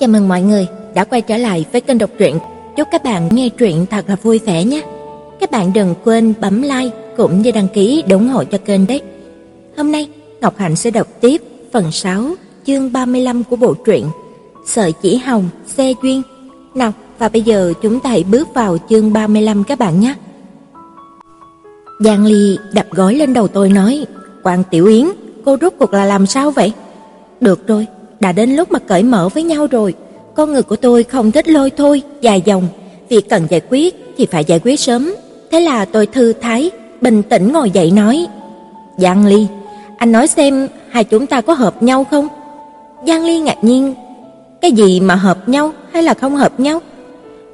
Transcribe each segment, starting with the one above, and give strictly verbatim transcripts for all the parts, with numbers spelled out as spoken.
Chào mừng mọi người đã quay trở lại với kênh đọc truyện. Chúc các bạn nghe truyện thật là vui vẻ nhé. Các bạn đừng quên bấm like cũng như đăng ký để ủng hộ cho kênh đấy. Hôm nay Ngọc Hạnh sẽ đọc tiếp phần sáu chương ba mươi lăm của bộ truyện Sợi Chỉ Hồng, Xe Duyên. Nào, và bây giờ chúng ta hãy bước vào chương ba mươi lăm các bạn nhé. Giang Ly đập gối lên đầu tôi nói: Quan Tiểu Yến, cô rốt cuộc là làm sao vậy? Được rồi, đã đến lúc mà cởi mở với nhau rồi. Con người của tôi không thích lôi thôi, dài dòng. Việc cần giải quyết thì phải giải quyết sớm. Thế là tôi thư thái, bình tĩnh ngồi dậy nói: Giang Ly, anh nói xem hai chúng ta có hợp nhau không? Giang Ly ngạc nhiên: Cái gì mà hợp nhau hay là không hợp nhau?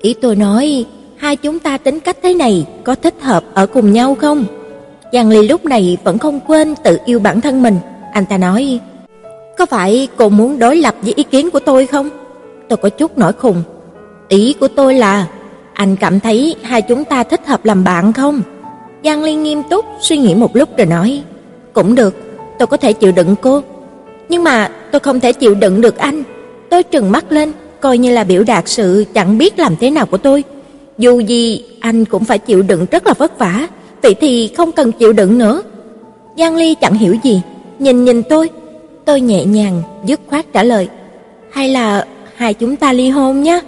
Ý tôi nói hai chúng ta tính cách thế này có thích hợp ở cùng nhau không? Giang Ly lúc này vẫn không quên tự yêu bản thân mình. Anh ta nói: Có phải cô muốn đối lập với ý kiến của tôi không? Tôi có chút nổi khùng. Ý của tôi là anh cảm thấy hai chúng ta thích hợp làm bạn không? Giang Ly nghiêm túc suy nghĩ một lúc rồi nói: Cũng được, tôi có thể chịu đựng cô. Nhưng mà tôi không thể chịu đựng được anh. Tôi trừng mắt lên, coi như là biểu đạt sự chẳng biết làm thế nào của tôi. Dù gì anh cũng phải chịu đựng rất là vất vả, vậy thì không cần chịu đựng nữa. Giang Ly chẳng hiểu gì, nhìn nhìn tôi. Tôi nhẹ nhàng, dứt khoát trả lời: Hay là hai chúng ta ly hôn nhé.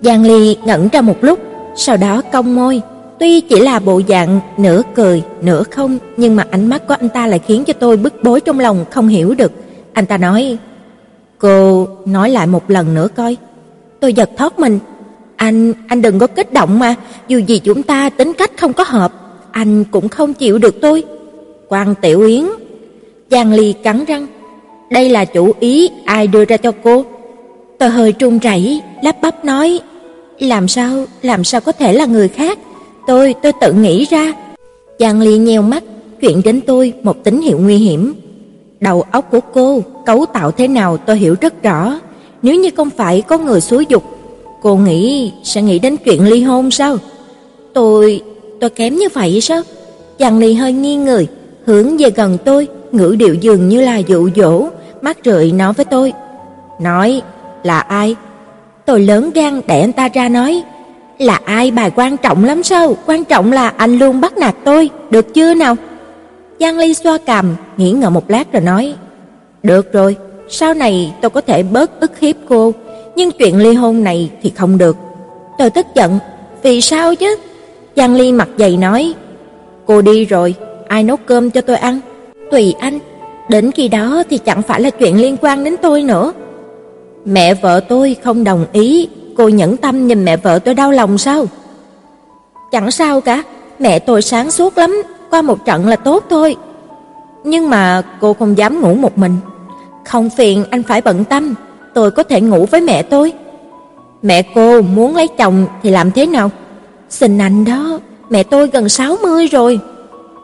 Giang Ly ngẩn ra một lúc, sau đó cong môi. Tuy chỉ là bộ dạng nửa cười, nửa không, nhưng mà ánh mắt của anh ta lại khiến cho tôi bức bối trong lòng không hiểu được. Anh ta nói: Cô nói lại một lần nữa coi. Tôi giật thót mình. Anh, anh đừng có kích động mà. Dù gì chúng ta tính cách không có hợp, anh cũng không chịu được tôi. Quan Tiểu Yến. Giang Ly cắn răng: Đây là chủ ý ai đưa ra cho cô? Tôi hơi run rẩy, lắp bắp nói: Làm sao, làm sao có thể là người khác? Tôi, tôi tự nghĩ ra. Giang Ly nheo mắt, chuyện đến tôi một tín hiệu nguy hiểm. Đầu óc của cô cấu tạo thế nào tôi hiểu rất rõ. Nếu như không phải có người xúi giục, cô nghĩ sẽ nghĩ đến chuyện ly hôn sao? Tôi, tôi kém như vậy sao? Giang Ly hơi nghiêng người, hướng về gần tôi, ngữ điệu dường như là dụ dỗ, mắt rượi nói với tôi: Nói, là ai? Tôi lớn gan đẩy anh ta ra nói: Là ai bài quan trọng lắm sao? Quan trọng là anh luôn bắt nạt tôi, được chưa nào? Giang Ly xoa cằm, nghĩ ngợi một lát rồi nói: Được rồi, sau này tôi có thể bớt ức hiếp cô, nhưng chuyện ly hôn này thì không được. Tôi tức giận: Vì sao chứ? Giang Ly mặt dày nói: Cô đi rồi, ai nấu cơm cho tôi ăn? Tùy anh, đến khi đó thì chẳng phải là chuyện liên quan đến tôi nữa. Mẹ vợ tôi không đồng ý, cô nhẫn tâm nhìn mẹ vợ tôi đau lòng sao? Chẳng sao cả, mẹ tôi sáng suốt lắm, qua một trận là tốt thôi. Nhưng mà cô không dám ngủ một mình. Không phiền anh phải bận tâm, tôi có thể ngủ với mẹ tôi. Mẹ cô muốn lấy chồng thì làm thế nào? Xin anh đó, mẹ tôi gần sáu mươi rồi.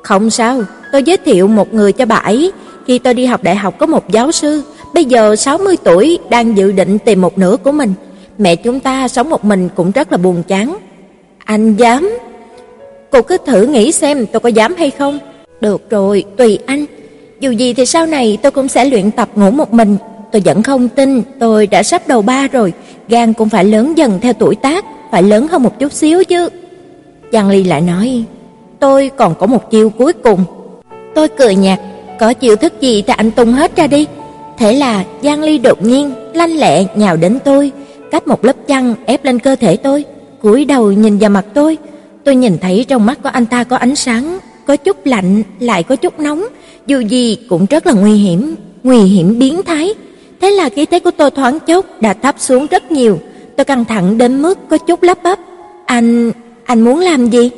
Không sao, tôi giới thiệu một người cho bà ấy. Khi tôi đi học đại học có một giáo sư, bây giờ sáu mươi tuổi, đang dự định tìm một nửa của mình. Mẹ chúng ta sống một mình cũng rất là buồn chán. Anh dám? Cô cứ thử nghĩ xem tôi có dám hay không. Được rồi, tùy anh. Dù gì thì sau này tôi cũng sẽ luyện tập ngủ một mình. Tôi vẫn không tin, tôi đã sắp đầu ba rồi, gan cũng phải lớn dần theo tuổi tác, phải lớn hơn một chút xíu chứ. Giang Ly lại nói: Tôi còn có một chiêu cuối cùng. Tôi cười nhạt: Có chiêu thức gì thì anh tung hết ra đi. Thế là Giang Ly đột nhiên lanh lẹ nhào đến tôi, cách một lớp chăn ép lên cơ thể tôi, cúi đầu nhìn vào mặt tôi. Tôi nhìn thấy trong mắt của anh ta có ánh sáng, có chút lạnh lại có chút nóng, dù gì cũng rất là nguy hiểm, nguy hiểm biến thái. Thế là khí thế của tôi thoáng chốc đã thấp xuống rất nhiều. Tôi căng thẳng đến mức có chút lắp bắp: Anh, anh muốn làm gì?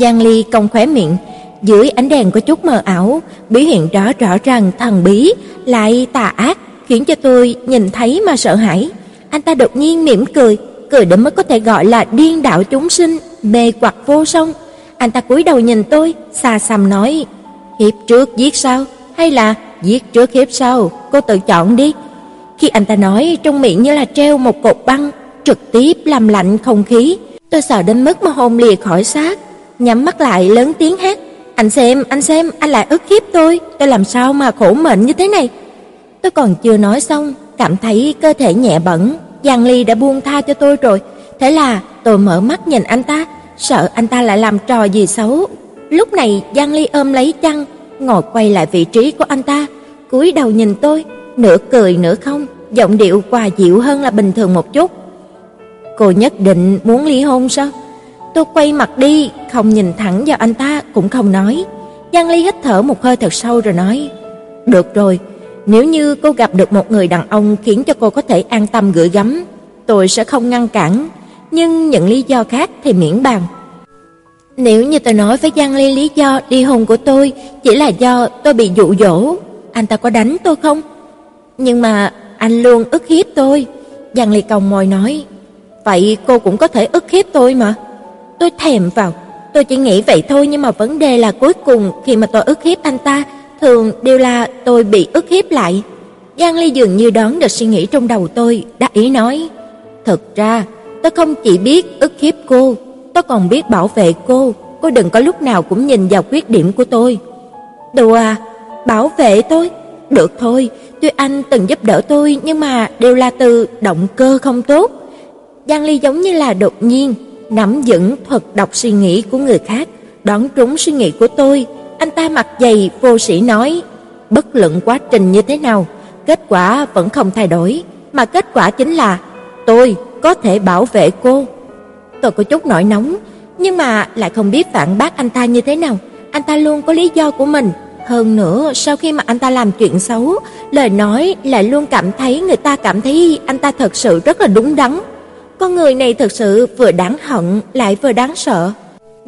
Giang Ly cong khóe miệng, dưới ánh đèn có chút mờ ảo, biểu hiện rõ rõ ràng thần bí lại tà ác, khiến cho tôi nhìn thấy mà sợ hãi. Anh ta đột nhiên mỉm cười, cười đến mức có thể gọi là điên đạo chúng sinh, mê hoặc vô song. Anh ta cúi đầu nhìn tôi, xa xăm nói: Hiếp trước giết sau, hay là giết trước hiếp sau, cô tự chọn đi. Khi anh ta nói, trong miệng như là treo một cột băng, trực tiếp làm lạnh không khí. Tôi sợ đến mức mà hồn lìa khỏi xác, nhắm mắt lại lớn tiếng hét: Anh xem, anh xem, anh lại ức hiếp tôi, tôi làm sao mà khổ mệnh như thế này. Tôi còn chưa nói xong, cảm thấy cơ thể nhẹ bẫng. Giang Ly đã buông tha cho tôi rồi. Thế là tôi mở mắt nhìn anh ta, sợ anh ta lại làm trò gì xấu. Lúc này Giang Ly ôm lấy chăn, ngồi quay lại vị trí của anh ta, cúi đầu nhìn tôi, nửa cười nửa không, giọng điệu hòa dịu hơn là bình thường một chút. Cô nhất định muốn ly hôn sao? Tôi quay mặt đi, không nhìn thẳng vào anh ta, cũng không nói. Giang Ly hít thở một hơi thật sâu rồi nói, được rồi, nếu như cô gặp được một người đàn ông khiến cho cô có thể an tâm gửi gắm, tôi sẽ không ngăn cản, nhưng những lý do khác thì miễn bàn. Nếu như tôi nói với Giang Ly lý do ly hôn của tôi chỉ là do tôi bị dụ dỗ, anh ta có đánh tôi không? Nhưng mà anh luôn ức hiếp tôi. Giang Ly còng môi nói, vậy cô cũng có thể ức hiếp tôi mà. Tôi thèm vào, tôi chỉ nghĩ vậy thôi, nhưng mà vấn đề là cuối cùng khi mà tôi ức hiếp anh ta, thường đều là tôi bị ức hiếp lại. Giang Ly dường như đoán được suy nghĩ trong đầu tôi, đắc ý nói, thật ra tôi không chỉ biết ức hiếp cô, tôi còn biết bảo vệ cô. Cô đừng có lúc nào cũng nhìn vào khuyết điểm của tôi. Đùa à? Bảo vệ tôi? Được thôi, tuy anh từng giúp đỡ tôi, nhưng mà đều là từ động cơ không tốt. Giang Ly giống như là đột nhiên nắm vững thuật đọc suy nghĩ của người khác, đoán trúng suy nghĩ của tôi. Anh ta mặt dày vô sỉ nói, bất luận quá trình như thế nào, kết quả vẫn không thay đổi, mà kết quả chính là tôi có thể bảo vệ cô. Tôi có chút nổi nóng, nhưng mà lại không biết phản bác anh ta như thế nào. Anh ta luôn có lý do của mình. Hơn nữa, sau khi mà anh ta làm chuyện xấu, lời nói lại luôn cảm thấy người ta cảm thấy anh ta thật sự rất là đúng đắn. Con người này thật sự vừa đáng hận lại vừa đáng sợ.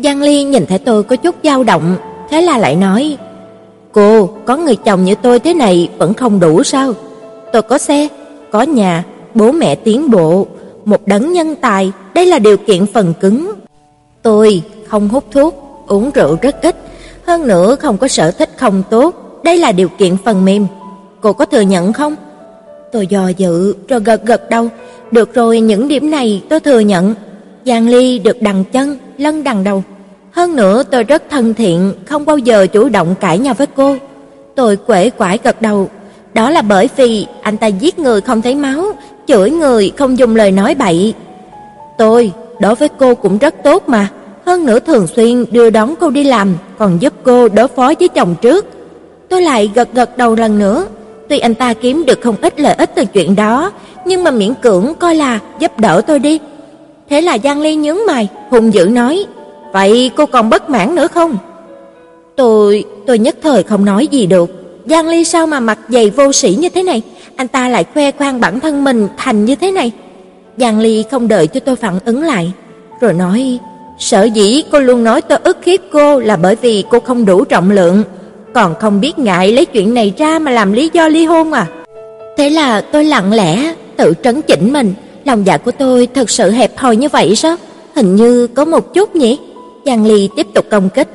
Giang Ly nhìn thấy tôi có chút dao động, thế là lại nói, cô có người chồng như tôi thế này vẫn không đủ sao? Tôi có xe, có nhà, bố mẹ tiến bộ, một đấng nhân tài, đây là điều kiện phần cứng. Tôi không hút thuốc, uống rượu rất ít, hơn nữa không có sở thích không tốt, đây là điều kiện phần mềm. Cô có thừa nhận không? Tôi dò dự rồi gật gật đầu. Được rồi, những điểm này tôi thừa nhận. Giang Ly được đằng chân, lân đằng đầu. Hơn nữa tôi rất thân thiện, không bao giờ chủ động cãi nhau với cô. Tôi quể quải gật đầu. Đó là bởi vì anh ta giết người không thấy máu, chửi người không dùng lời nói bậy. Tôi đối với cô cũng rất tốt mà, hơn nữa thường xuyên đưa đón cô đi làm, còn giúp cô đối phó với chồng trước. Tôi lại gật gật đầu lần nữa. Tuy anh ta kiếm được không ít lợi ích từ chuyện đó, nhưng mà miễn cưỡng coi là giúp đỡ tôi đi. Thế là Giang Ly nhướng mày, hùng dữ nói, vậy cô còn bất mãn nữa không? Tôi, tôi nhất thời không nói gì được. Giang Ly sao mà mặt dày vô sỉ như thế này, anh ta lại khoe khoang bản thân mình thành như thế này. Giang Ly không đợi cho tôi phản ứng lại, rồi nói, sở dĩ cô luôn nói tôi ức hiếp cô là bởi vì cô không đủ trọng lượng, còn không biết ngại lấy chuyện này ra mà làm lý do ly hôn à? Thế là tôi lặng lẽ tự trấn chỉnh mình, lòng dạ của tôi thật sự hẹp hòi như vậy sao? Hình như có một chút nhỉ? Giang Ly tiếp tục công kích,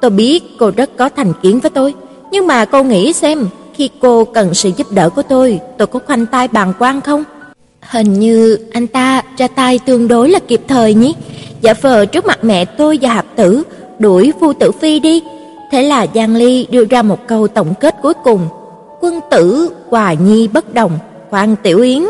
tôi biết cô rất có thành kiến với tôi, nhưng mà cô nghĩ xem, khi cô cần sự giúp đỡ của tôi, tôi có khoanh tay bàng quan không? Hình như anh ta ra tay tương đối là kịp thời nhỉ? Giả vờ trước mặt mẹ tôi và Hạp Tử đuổi Vu Tử Phi đi. Thế là Giang Ly đưa ra một câu tổng kết cuối cùng, quân tử hòa nhi bất đồng. Quan Tiểu Yến,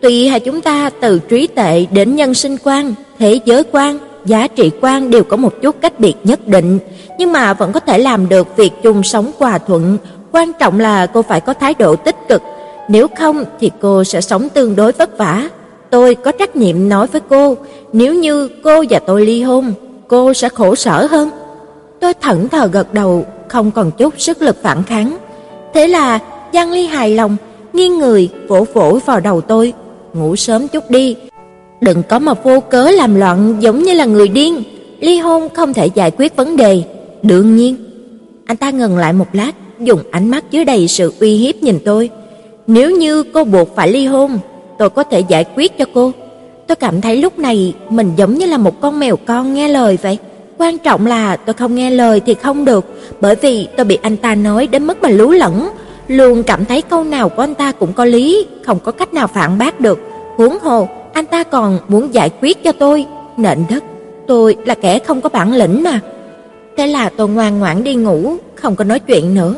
tuy hai chúng ta từ trí tệ đến nhân sinh quan, thế giới quan, giá trị quan đều có một chút cách biệt nhất định, nhưng mà vẫn có thể làm được việc chung sống hòa thuận. Quan trọng là cô phải có thái độ tích cực, nếu không thì cô sẽ sống tương đối vất vả. Tôi có trách nhiệm nói với cô, nếu như cô và tôi ly hôn, cô sẽ khổ sở hơn. Tôi thẫn thờ gật đầu, không còn chút sức lực phản kháng. Thế là Giang Ly hài lòng, nghiêng người vỗ vỗ vào đầu tôi, ngủ sớm chút đi, đừng có mà vô cớ làm loạn giống như là người điên. Ly hôn không thể giải quyết vấn đề. Đương nhiên. Anh ta ngừng lại một lát, dùng ánh mắt chứa đầy sự uy hiếp nhìn tôi, nếu như cô buộc phải ly hôn, tôi có thể giải quyết cho cô. Tôi cảm thấy lúc này mình giống như là một con mèo con nghe lời vậy. Quan trọng là tôi không nghe lời thì không được, bởi vì tôi bị anh ta nói đến mức mà lú lẫn, luôn cảm thấy câu nào của anh ta cũng có lý, không có cách nào phản bác được. Huống hồ anh ta còn muốn giải quyết cho tôi, nện đất, tôi là kẻ không có bản lĩnh mà. Thế là tôi ngoan ngoãn đi ngủ, không có nói chuyện nữa.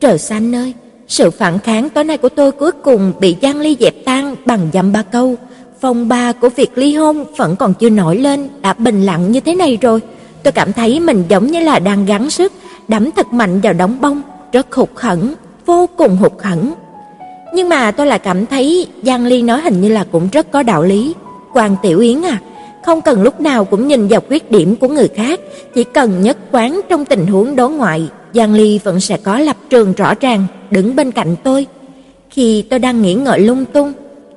Trời xanh ơi, Sự phản kháng tối nay của tôi cuối cùng bị Giang Ly dẹp tan bằng dăm ba câu. Phong ba của việc ly hôn vẫn còn chưa nổi lên đã bình lặng như thế này rồi. Tôi cảm thấy mình giống như là đang gắng sức đấm thật mạnh vào đống bông, rất hụt hẫng, vô cùng hụt hẫng. Nhưng mà tôi lại cảm thấy Giang Ly nói hình như là cũng rất có đạo lý. Quan Tiểu Yến à, không cần lúc nào cũng nhìn vào khuyết điểm của người khác, chỉ cần nhất quán trong tình huống đối ngoại, Giang Ly vẫn sẽ có lập trường rõ ràng đứng bên cạnh tôi. Khi tôi đang nghĩ ngợi lung tung,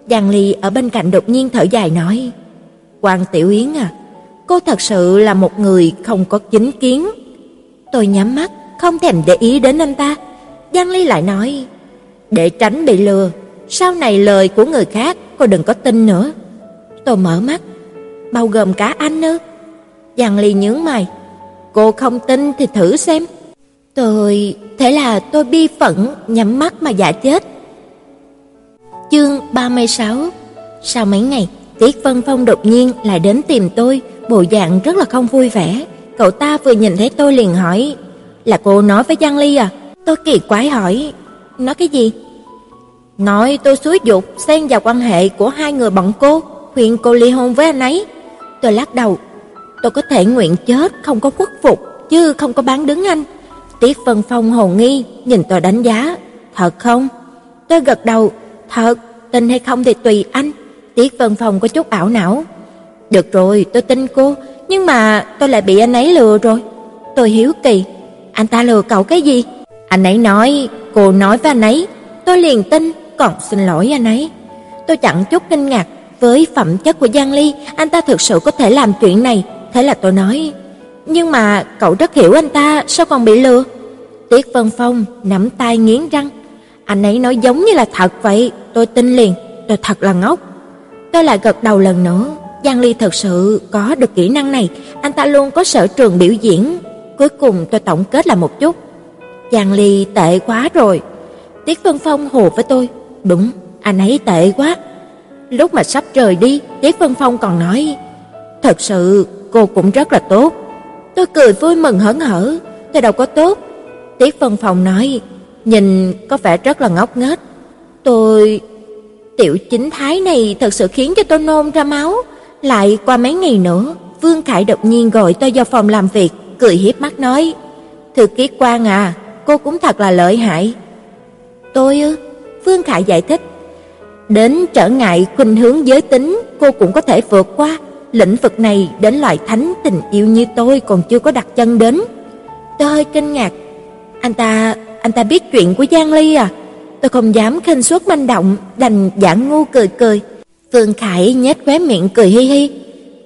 Giang Ly ở bên cạnh đột nhiên thở dài nói: Quan Tiểu Yến à, cô thật sự là một người không có chính kiến. Tôi nhắm mắt, không thèm để ý đến anh ta. Giang Ly lại nói: Để tránh bị lừa, sau này lời của người khác cô đừng có tin nữa. Tôi mở mắt: Bao gồm cả anh nữa? Giang Ly nhướng mày: Cô không tin thì thử xem. Tôi... thế là tôi bi phẫn nhắm mắt mà giả chết. Chương ba mươi sáu. Sau mấy ngày, Tiết Vân Phong đột nhiên lại đến tìm tôi, bộ dạng rất là không vui vẻ. Cậu ta vừa nhìn thấy tôi liền hỏi: Là cô nói với Giang Ly à? Tôi kỳ quái hỏi: Nói cái gì? Nói tôi xúi giục xen vào quan hệ của hai người bọn cô, khuyên cô ly hôn với anh ấy. Tôi lắc đầu. Tôi có thể nguyện chết không có khuất phục, chứ không có bán đứng anh. Tiết Vân Phong hồ nghi nhìn tôi đánh giá: Thật không? Tôi gật đầu: Thật, tin hay không thì tùy anh. Tiết Vân Phong có chút ảo não: Được rồi, tôi tin cô, nhưng mà tôi lại bị anh ấy lừa rồi. Tôi hiếu kỳ: Anh ta lừa cậu cái gì? Anh ấy nói cô nói với anh ấy. Tôi liền tin, còn xin lỗi anh ấy. Tôi chẳng chút kinh ngạc. Với phẩm chất của Giang Ly, anh ta thực sự có thể làm chuyện này. Thế là tôi nói: Nhưng mà cậu rất hiểu anh ta, sao còn bị lừa? Tiết Vân Phong nắm tay nghiến răng: Anh ấy nói giống như là thật vậy. Tôi tin liền. Tôi thật là ngốc. Tôi lại gật đầu lần nữa. Giang Ly thật sự có được kỹ năng này. Anh ta luôn có sở trường biểu diễn. Cuối cùng tôi tổng kết là một chút: Giang Ly tệ quá rồi. Tiết Vân Phong hùa với tôi: Đúng, anh ấy tệ quá. Lúc mà sắp rời đi, Tiết Vân Phong còn nói: Thật sự cô cũng rất là tốt. Tôi cười vui mừng hớn hở: Tôi đâu có tốt. Tiết Vân Phong nói, nhìn có vẻ rất là ngốc nghếch. Tôi... tiểu chính thái này thật sự khiến cho tôi nôn ra máu. Lại qua mấy ngày nữa, Phương Khải đột nhiên gọi tôi vào phòng làm việc, cười hiếp mắt nói: Thư ký Quan à, cô cũng thật là lợi hại. Tôi ư? Phương Khải giải thích: Đến trở ngại khuynh hướng giới tính cô cũng có thể vượt qua. Lĩnh vực này đến loại thánh tình yêu như tôi còn chưa có đặt chân đến. Tôi hơi kinh ngạc: Anh ta... anh ta biết chuyện của Giang Ly à? Tôi không dám khinh suất manh động, đành giả ngu cười cười. Phương Khải nhếch khóe miệng cười hi hi: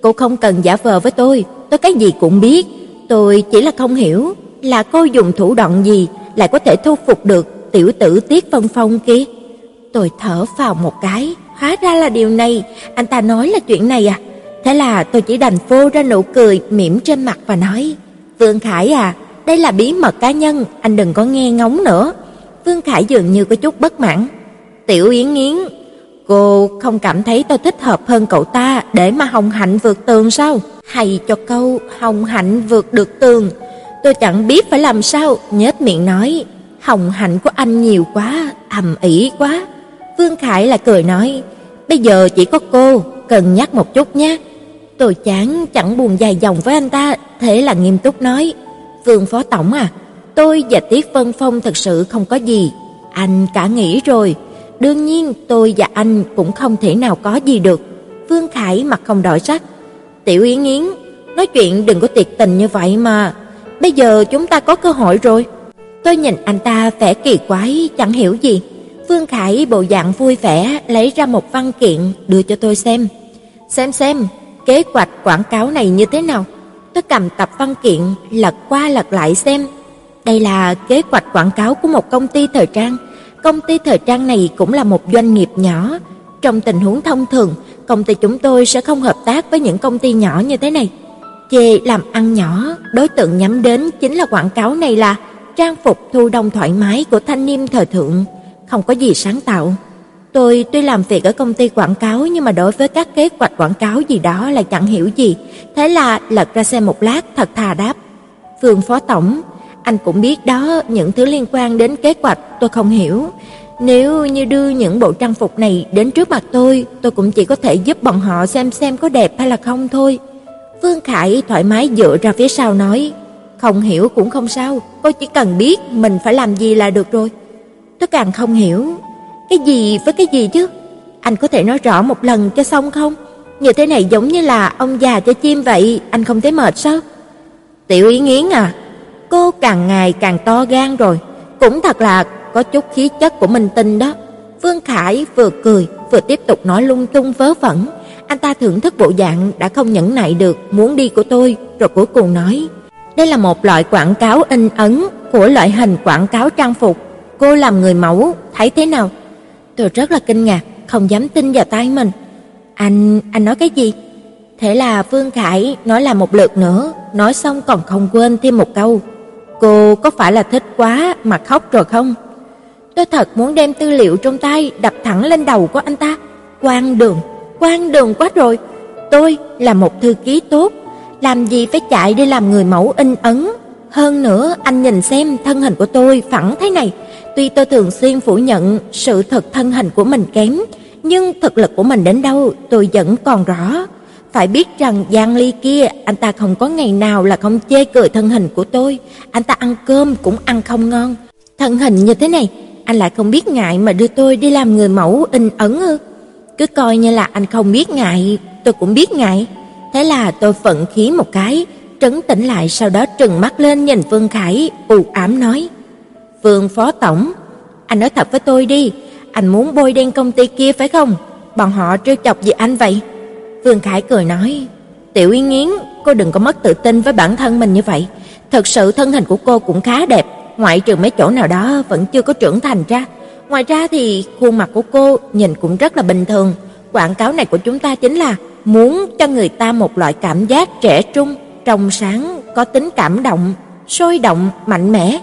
Cô không cần giả vờ với tôi, tôi cái gì cũng biết. Tôi chỉ là không hiểu là cô dùng thủ đoạn gì lại có thể thu phục được tiểu tử Tiết Vân Phong kia. Tôi thở phào một cái, hóa ra là điều này. Anh ta nói là chuyện này à? Thế là tôi chỉ đành phô ra nụ cười mỉm trên mặt và nói: Phương Khải à, đây là bí mật cá nhân, anh đừng có nghe ngóng nữa. Phương Khải dường như có chút bất mãn: Tiểu Yến Yến, cô không cảm thấy tôi thích hợp hơn cậu ta để mà Hồng Hạnh vượt tường sao? Hay cho câu Hồng Hạnh vượt được tường. Tôi chẳng biết phải làm sao, nhếch miệng nói: Hồng Hạnh của anh nhiều quá, ầm ĩ quá. Phương Khải lại cười nói: Bây giờ chỉ có cô, cân nhắc một chút nhé. Tôi chán chẳng buồn dài dòng với anh ta, thế là nghiêm túc nói: Vương Phó Tổng à, tôi và Tiết Vân Phong thật sự không có gì. Anh cả nghĩ rồi. Đương nhiên tôi và anh cũng không thể nào có gì được. Vương Khải mặt không đổi sắc: Tiểu Yến Yến, nói chuyện đừng có tuyệt tình như vậy mà. Bây giờ chúng ta có cơ hội rồi. Tôi nhìn anh ta vẻ kỳ quái chẳng hiểu gì. Vương Khải bộ dạng vui vẻ lấy ra một văn kiện đưa cho tôi xem. Xem xem kế hoạch quảng cáo này như thế nào. Tôi cầm tập văn kiện lật qua lật lại xem. Đây là kế hoạch quảng cáo của một công ty thời trang. Công ty thời trang này cũng là một doanh nghiệp nhỏ. Trong tình huống thông thường, công ty chúng tôi sẽ không hợp tác với những công ty nhỏ như thế này. Chê làm ăn nhỏ, đối tượng nhắm đến chính là quảng cáo này là trang phục thu đông thoải mái của thanh niên thời thượng. Không có gì sáng tạo. Tôi tuy làm việc ở công ty quảng cáo, nhưng mà đối với các kế hoạch quảng cáo gì đó là chẳng hiểu gì. Thế là lật ra xem một lát, thật thà đáp: Vương Phó Tổng, Anh cũng biết đó, những thứ liên quan đến kế hoạch tôi không hiểu. Nếu như đưa những bộ trang phục này đến trước mặt tôi, tôi cũng chỉ có thể giúp bọn họ xem xem có đẹp hay là không thôi. Phương Khải thoải mái dựa ra phía sau nói, không hiểu cũng không sao, cô chỉ cần biết mình phải làm gì là được rồi. Tôi càng không hiểu, cái gì với cái gì chứ? Anh có thể nói rõ một lần cho xong không? Như thế này giống như là ông già cho chim vậy, anh không thấy mệt sao? Tiểu Yến Yến à, cô càng ngày càng to gan rồi, cũng thật là có chút khí chất của minh tinh đó. Phương Khải vừa cười vừa tiếp tục nói lung tung vớ vẩn. Anh ta thưởng thức bộ dạng đã không nhẫn nại được muốn đi của tôi, rồi cuối cùng nói, đây là một loại quảng cáo in ấn của loại hình quảng cáo trang phục. Cô làm người mẫu, thấy thế nào? Tôi rất là kinh ngạc, không dám tin vào tai mình. Anh, anh nói cái gì? Thế là Phương Khải nói là một lượt nữa, nói xong còn không quên thêm một câu, cô có phải là thích quá mà khóc rồi không? Tôi thật muốn đem tư liệu trong tay đập thẳng lên đầu của anh ta. Quang đường, quang đường quá rồi. Tôi là một thư ký tốt, làm gì phải chạy đi làm người mẫu in ấn. Hơn nữa anh nhìn xem thân hình của tôi phẳng thế này. Tuy tôi thường xuyên phủ nhận sự thật thân hình của mình kém, nhưng thực lực của mình đến đâu tôi vẫn còn rõ. Phải biết rằng Giang Ly kia, anh ta không có ngày nào là không chê cười thân hình của tôi. Anh ta ăn cơm cũng ăn không ngon. Thân hình như thế này, anh lại không biết ngại mà đưa tôi đi làm người mẫu in ấn ư? Cứ coi như là anh không biết ngại, tôi cũng biết ngại. Thế là tôi phẫn khí một cái, trấn tĩnh lại, sau đó trừng mắt lên nhìn Phương Khải, u ám nói, Phương Phó Tổng, anh nói thật với tôi đi, anh muốn bôi đen công ty kia phải không? Bọn họ trêu chọc gì anh vậy? Phương Khải cười nói, Tiểu Yến Yến, cô đừng có mất tự tin với bản thân mình như vậy. Thật sự thân hình của cô cũng khá đẹp, ngoại trừ mấy chỗ nào đó vẫn chưa có trưởng thành ra. Ngoài ra thì khuôn mặt của cô nhìn cũng rất là bình thường. Quảng cáo này của chúng ta chính là muốn cho người ta một loại cảm giác trẻ trung, trong sáng, có tính cảm động, sôi động, mạnh mẽ.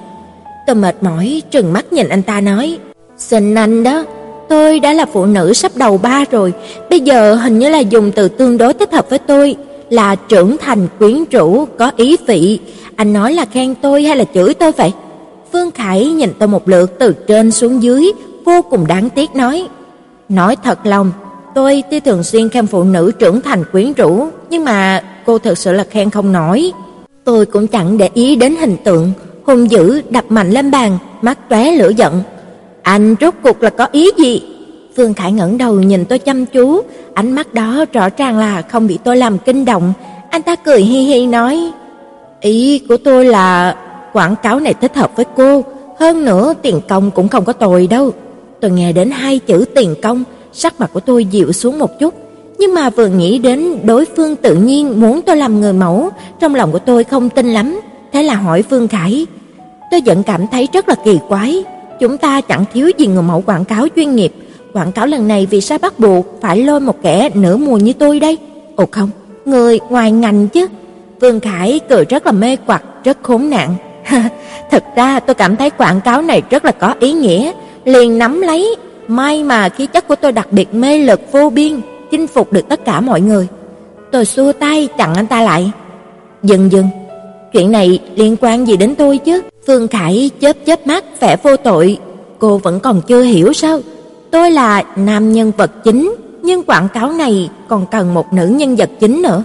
Tôi mệt mỏi trừng mắt nhìn anh ta nói, xin anh đó, tôi đã là phụ nữ sắp đầu ba rồi, bây giờ hình như là dùng từ tương đối thích hợp với tôi, là trưởng thành quyến rũ, có ý vị. Anh nói là khen tôi hay là chửi tôi vậy? Phương Khải nhìn tôi một lượt từ trên xuống dưới, vô cùng đáng tiếc nói, nói thật lòng, tôi tuy thường xuyên khen phụ nữ trưởng thành quyến rũ, nhưng mà cô thực sự là khen không nổi. Tôi cũng chẳng để ý đến hình tượng, hung dữ đập mạnh lên bàn, mắt tóe lửa giận. Anh rốt cuộc là có ý gì? Phương Khải ngẩng đầu nhìn tôi chăm chú, ánh mắt đó rõ ràng là không bị tôi làm kinh động. Anh ta cười hi hi nói, ý của tôi là quảng cáo này thích hợp với cô, hơn nữa tiền công cũng không có tồi đâu. Tôi nghe đến hai chữ tiền công, sắc mặt của tôi dịu xuống một chút, nhưng mà vừa nghĩ đến đối phương tự nhiên muốn tôi làm người mẫu, trong lòng của tôi không tin lắm. Thế là hỏi Phương Khải, tôi vẫn cảm thấy rất là kỳ quái, chúng ta chẳng thiếu gì người mẫu quảng cáo chuyên nghiệp, quảng cáo lần này vì sao bắt buộc phải lôi một kẻ nửa mùa như tôi đây? Ồ không, người ngoài ngành chứ. Phương Khải cười rất là mê quặc, rất khốn nạn. Thật ra tôi cảm thấy quảng cáo này rất là có ý nghĩa, liền nắm lấy. May mà khí chất của tôi đặc biệt mê lực vô biên, chinh phục được tất cả mọi người. Tôi xua tay chặn anh ta lại. Dừng dừng, chuyện này liên quan gì đến tôi chứ? Phương Khải chớp chớp mắt vẻ vô tội. Cô vẫn còn chưa hiểu sao? Tôi là nam nhân vật chính, nhưng quảng cáo này còn cần một nữ nhân vật chính nữa.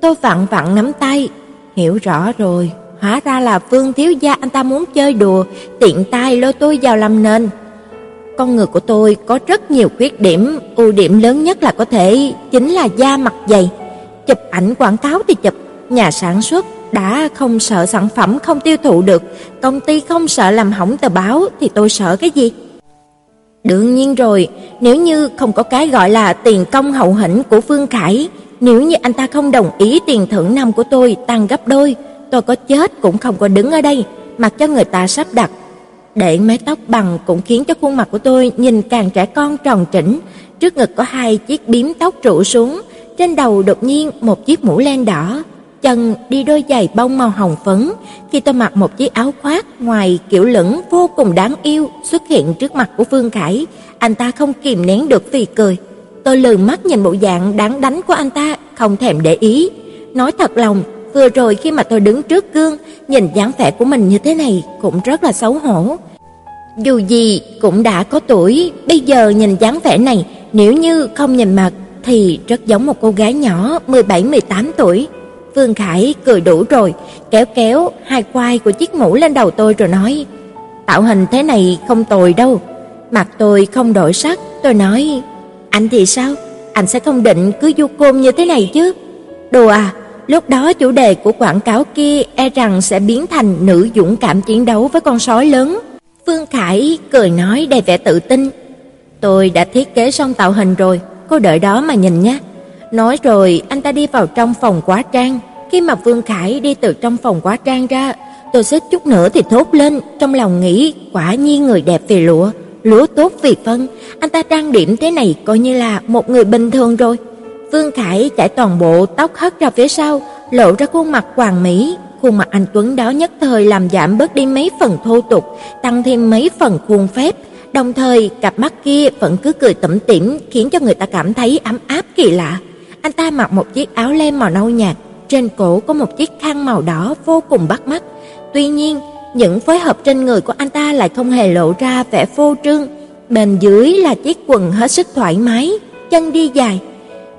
Tôi vặn vặn nắm tay. Hiểu rõ rồi, hóa ra là Phương thiếu gia anh ta muốn chơi đùa, tiện tay lôi tôi vào làm nền. Con người của tôi có rất nhiều khuyết điểm, ưu điểm lớn nhất là có thể chính là da mặt dày. Chụp ảnh quảng cáo thì chụp, nhà sản xuất đã không sợ sản phẩm không tiêu thụ được, công ty không sợ làm hỏng tờ báo, thì tôi sợ cái gì? Đương nhiên rồi, nếu như không có cái gọi là tiền công hậu hĩnh của Phương Khải, nếu như anh ta không đồng ý tiền thưởng năm của tôi tăng gấp đôi, tôi có chết cũng không có đứng ở đây, mặc cho người ta sắp đặt. Để mái tóc bằng cũng khiến cho khuôn mặt của tôi nhìn càng trẻ con tròn trĩnh, trước ngực có hai chiếc bím tóc trụ xuống, trên đầu đột nhiên một chiếc mũ len đỏ, chân đi đôi giày bông màu hồng phấn. Khi tôi mặc một chiếc áo khoác ngoài kiểu lửng vô cùng đáng yêu xuất hiện trước mặt của Phương Khải, anh ta không kìm nén được vì cười. Tôi lườm mắt nhìn bộ dạng đáng đánh của anh ta, không thèm để ý. Nói thật lòng, Vừa rồi khi mà tôi đứng trước gương, nhìn dáng vẻ của mình như thế này cũng rất là xấu hổ. Dù gì cũng đã có tuổi, bây giờ nhìn dáng vẻ này, nếu như không nhìn mặt thì rất giống một cô gái nhỏ mười bảy mười tám tuổi. Phương Khải cười đủ rồi, kéo kéo hai quai của chiếc mũ lên đầu tôi rồi nói: "Tạo hình thế này không tồi đâu." Mặt tôi không đổi sắc, tôi nói: "Anh thì sao? Anh sẽ không định cứ du côn như thế này chứ?" "Đùa à, lúc đó chủ đề của quảng cáo kia e rằng sẽ biến thành nữ dũng cảm chiến đấu với con sói lớn." Phương Khải cười nói đầy vẻ tự tin: "Tôi đã thiết kế xong tạo hình rồi, cô đợi đó mà nhìn nhé." Nói rồi anh ta đi vào trong phòng hóa trang. Khi mà Phương Khải đi từ trong phòng hóa trang ra, tôi suýt chút nữa thì thốt lên, trong lòng nghĩ quả nhiên người đẹp vì lụa, lúa tốt vì phân. Anh ta trang điểm thế này coi như là một người bình thường rồi. Phương Khải chải toàn bộ tóc hất ra phía sau, lộ ra khuôn mặt hoàn mỹ. Khuôn mặt anh tuấn đó nhất thời làm giảm bớt đi mấy phần thô tục, tăng thêm mấy phần khuôn phép. Đồng thời cặp mắt kia vẫn cứ cười tủm tỉm, khiến cho người ta cảm thấy ấm áp kỳ lạ. Anh ta mặc một chiếc áo len màu nâu nhạt, trên cổ có một chiếc khăn màu đỏ vô cùng bắt mắt. Tuy nhiên, những phối hợp trên người của anh ta lại không hề lộ ra vẻ phô trương. Bên dưới là chiếc quần hết sức thoải mái, chân đi dài.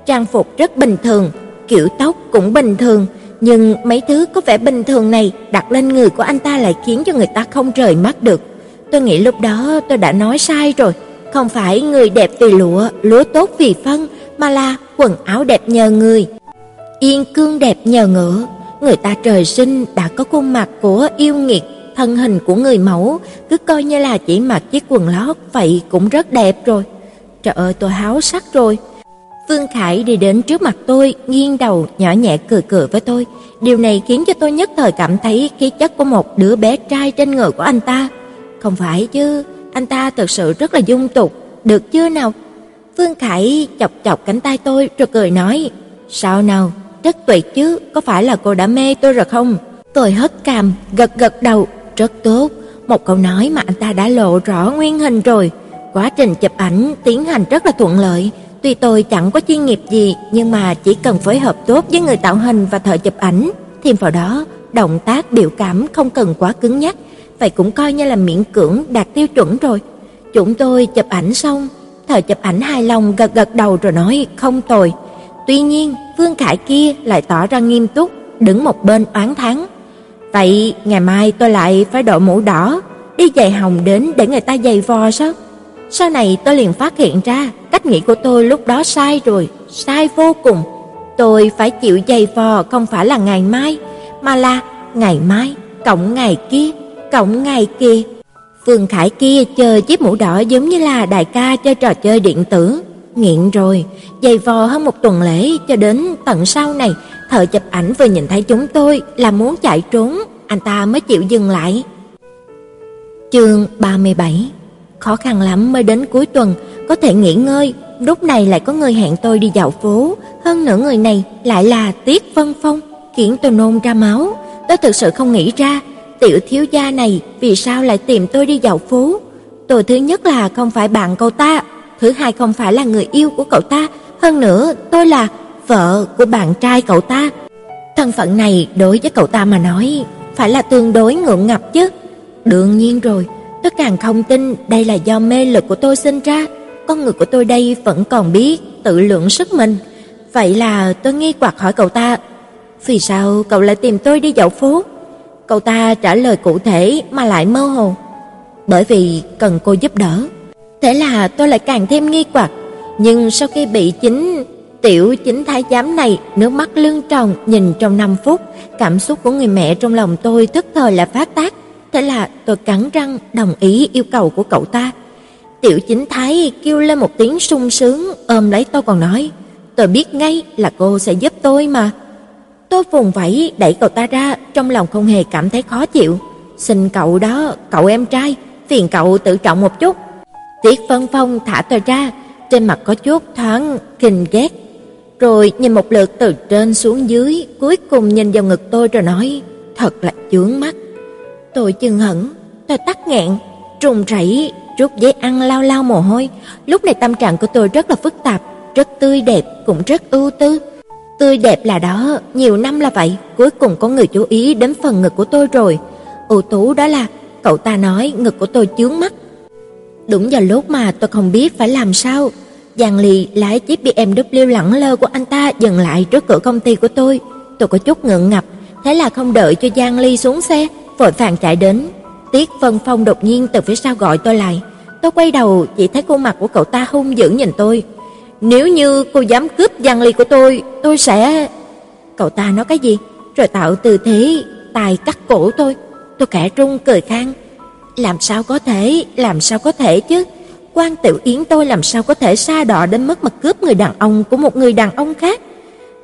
Trang phục rất bình thường, kiểu tóc cũng bình thường, nhưng mấy thứ có vẻ bình thường này đặt lên người của anh ta lại khiến cho người ta không rời mắt được. Tôi nghĩ lúc đó tôi đã nói sai rồi, không phải người đẹp vì lụa, lúa tốt vì phân, mà là quần áo đẹp nhờ người, yên cương đẹp nhờ ngựa. Người ta trời sinh đã có khuôn mặt của yêu nghiệt, thân hình của người mẫu, cứ coi như là chỉ mặc chiếc quần lót vậy cũng rất đẹp rồi. Trời ơi, tôi háo sắc rồi. Phương Khải đi đến trước mặt tôi, nghiêng đầu nhỏ nhẹ cười cười với tôi. Điều này khiến cho tôi nhất thời cảm thấy khí chất của một đứa bé trai trên người của anh ta. Không phải chứ, anh ta thực sự rất là dung tục, được chưa nào? Phương Khải chọc chọc cánh tay tôi rồi cười nói: "Sao nào, rất tuyệt chứ, có phải là cô đã mê tôi rồi không?" Tôi hất cằm, gật gật đầu, rất tốt. Một câu nói mà anh ta đã lộ rõ nguyên hình rồi. Quá trình chụp ảnh tiến hành rất là thuận lợi. Tuy tôi chẳng có chuyên nghiệp gì, nhưng mà chỉ cần phối hợp tốt với người tạo hình và thợ chụp ảnh, thêm vào đó động tác biểu cảm không cần quá cứng nhắc, vậy cũng coi như là miễn cưỡng đạt tiêu chuẩn rồi. Chúng tôi chụp ảnh xong, thợ chụp ảnh hài lòng gật gật đầu rồi nói không tồi. Tuy nhiên Phương Khải kia lại tỏ ra nghiêm túc, đứng một bên oán thán: "Vậy ngày mai tôi lại phải đội mũ đỏ, đi giày hồng đến để người ta giày vò sao?" Sau này tôi liền phát hiện ra cách nghĩ của tôi lúc đó sai rồi, sai vô cùng. Tôi phải chịu giày vò không phải là ngày mai, mà là ngày mai cộng ngày kia cộng ngày kia. Phương Khải kia chơi chiếc mũ đỏ giống như là đại ca chơi trò chơi điện tử, nghiện rồi. Giày vò hơn một tuần lễ, cho đến tận sau này thợ chụp ảnh vừa nhìn thấy chúng tôi là muốn chạy trốn, anh ta mới chịu dừng lại. Chương ba mươi bảy. Khó khăn lắm mới đến cuối tuần có thể nghỉ ngơi, lúc này lại có người hẹn tôi đi dạo phố, hơn nữa người này lại là Tiết Vân Phong, khiến tôi nôn ra máu. Tôi thực sự không nghĩ ra tiểu thiếu gia này vì sao lại tìm tôi đi dạo phố. Tôi thứ nhất là không phải bạn cậu ta, thứ hai không phải là người yêu của cậu ta, hơn nữa tôi là vợ của bạn trai cậu ta. Thân phận này đối với cậu ta mà nói phải là tương đối ngượng ngập chứ. Đương nhiên rồi, tôi càng không tin đây là do mê lực của tôi sinh ra. Con người của tôi đây vẫn còn biết tự lượng sức mình. Vậy là tôi nghi hoặc hỏi cậu ta: "Vì sao cậu lại tìm tôi đi dạo phố?" Cậu ta trả lời cụ thể mà lại mơ hồ: "Bởi vì cần cô giúp đỡ." Thế là tôi lại càng thêm nghi hoặc. Nhưng sau khi bị chính tiểu chính thái giám này nước mắt lưng tròn nhìn trong năm phút, cảm xúc của người mẹ trong lòng tôi tức thời là phát tác. Thế là tôi cắn răng đồng ý yêu cầu của cậu ta. Tiểu chính thái kêu lên một tiếng sung sướng, ôm lấy tôi còn nói: "Tôi biết ngay là cô sẽ giúp tôi mà." Tôi vùng vẫy đẩy cậu ta ra, trong lòng không hề cảm thấy khó chịu. "Xin cậu đó, cậu em trai, phiền cậu tự trọng một chút." Tiết Vân Phong thả tôi ra, trên mặt có chút thoáng khinh ghét, rồi nhìn một lượt từ trên xuống dưới, cuối cùng nhìn vào ngực tôi rồi nói: "Thật là chướng mắt." Tôi chừng hẳn, tôi tắc nghẹn, trùng rẫy, rút giấy ăn lau lau mồ hôi. Lúc này tâm trạng của tôi rất là phức tạp, rất tươi đẹp, cũng rất ưu tư. Tươi đẹp là đó, nhiều năm là vậy, cuối cùng có người chú ý đến phần ngực của tôi rồi. Ưu tú đó là, cậu ta nói ngực của tôi chướng mắt. Đúng vào lúc mà tôi không biết phải làm sao. Giang Ly lái chiếc bê em vê lẳng lơ của anh ta dừng lại trước cửa công ty của tôi. Tôi có chút ngượng ngập, thế là không đợi cho Giang Ly xuống xe, vội vàng chạy đến. Tiết Vân Phong đột nhiên từ phía sau gọi tôi lại. Tôi quay đầu chỉ thấy khuôn mặt của cậu ta hung dữ nhìn tôi. Nếu như cô dám cướp Giang Ly của tôi, tôi sẽ... Cậu ta nói cái gì? Rồi tạo tư thế tài cắt cổ tôi. Tôi khẽ run cười khan. Làm sao có thể, làm sao có thể chứ? Quan Tiểu Yến tôi làm sao có thể sa đọa đến mức mà cướp người đàn ông của một người đàn ông khác?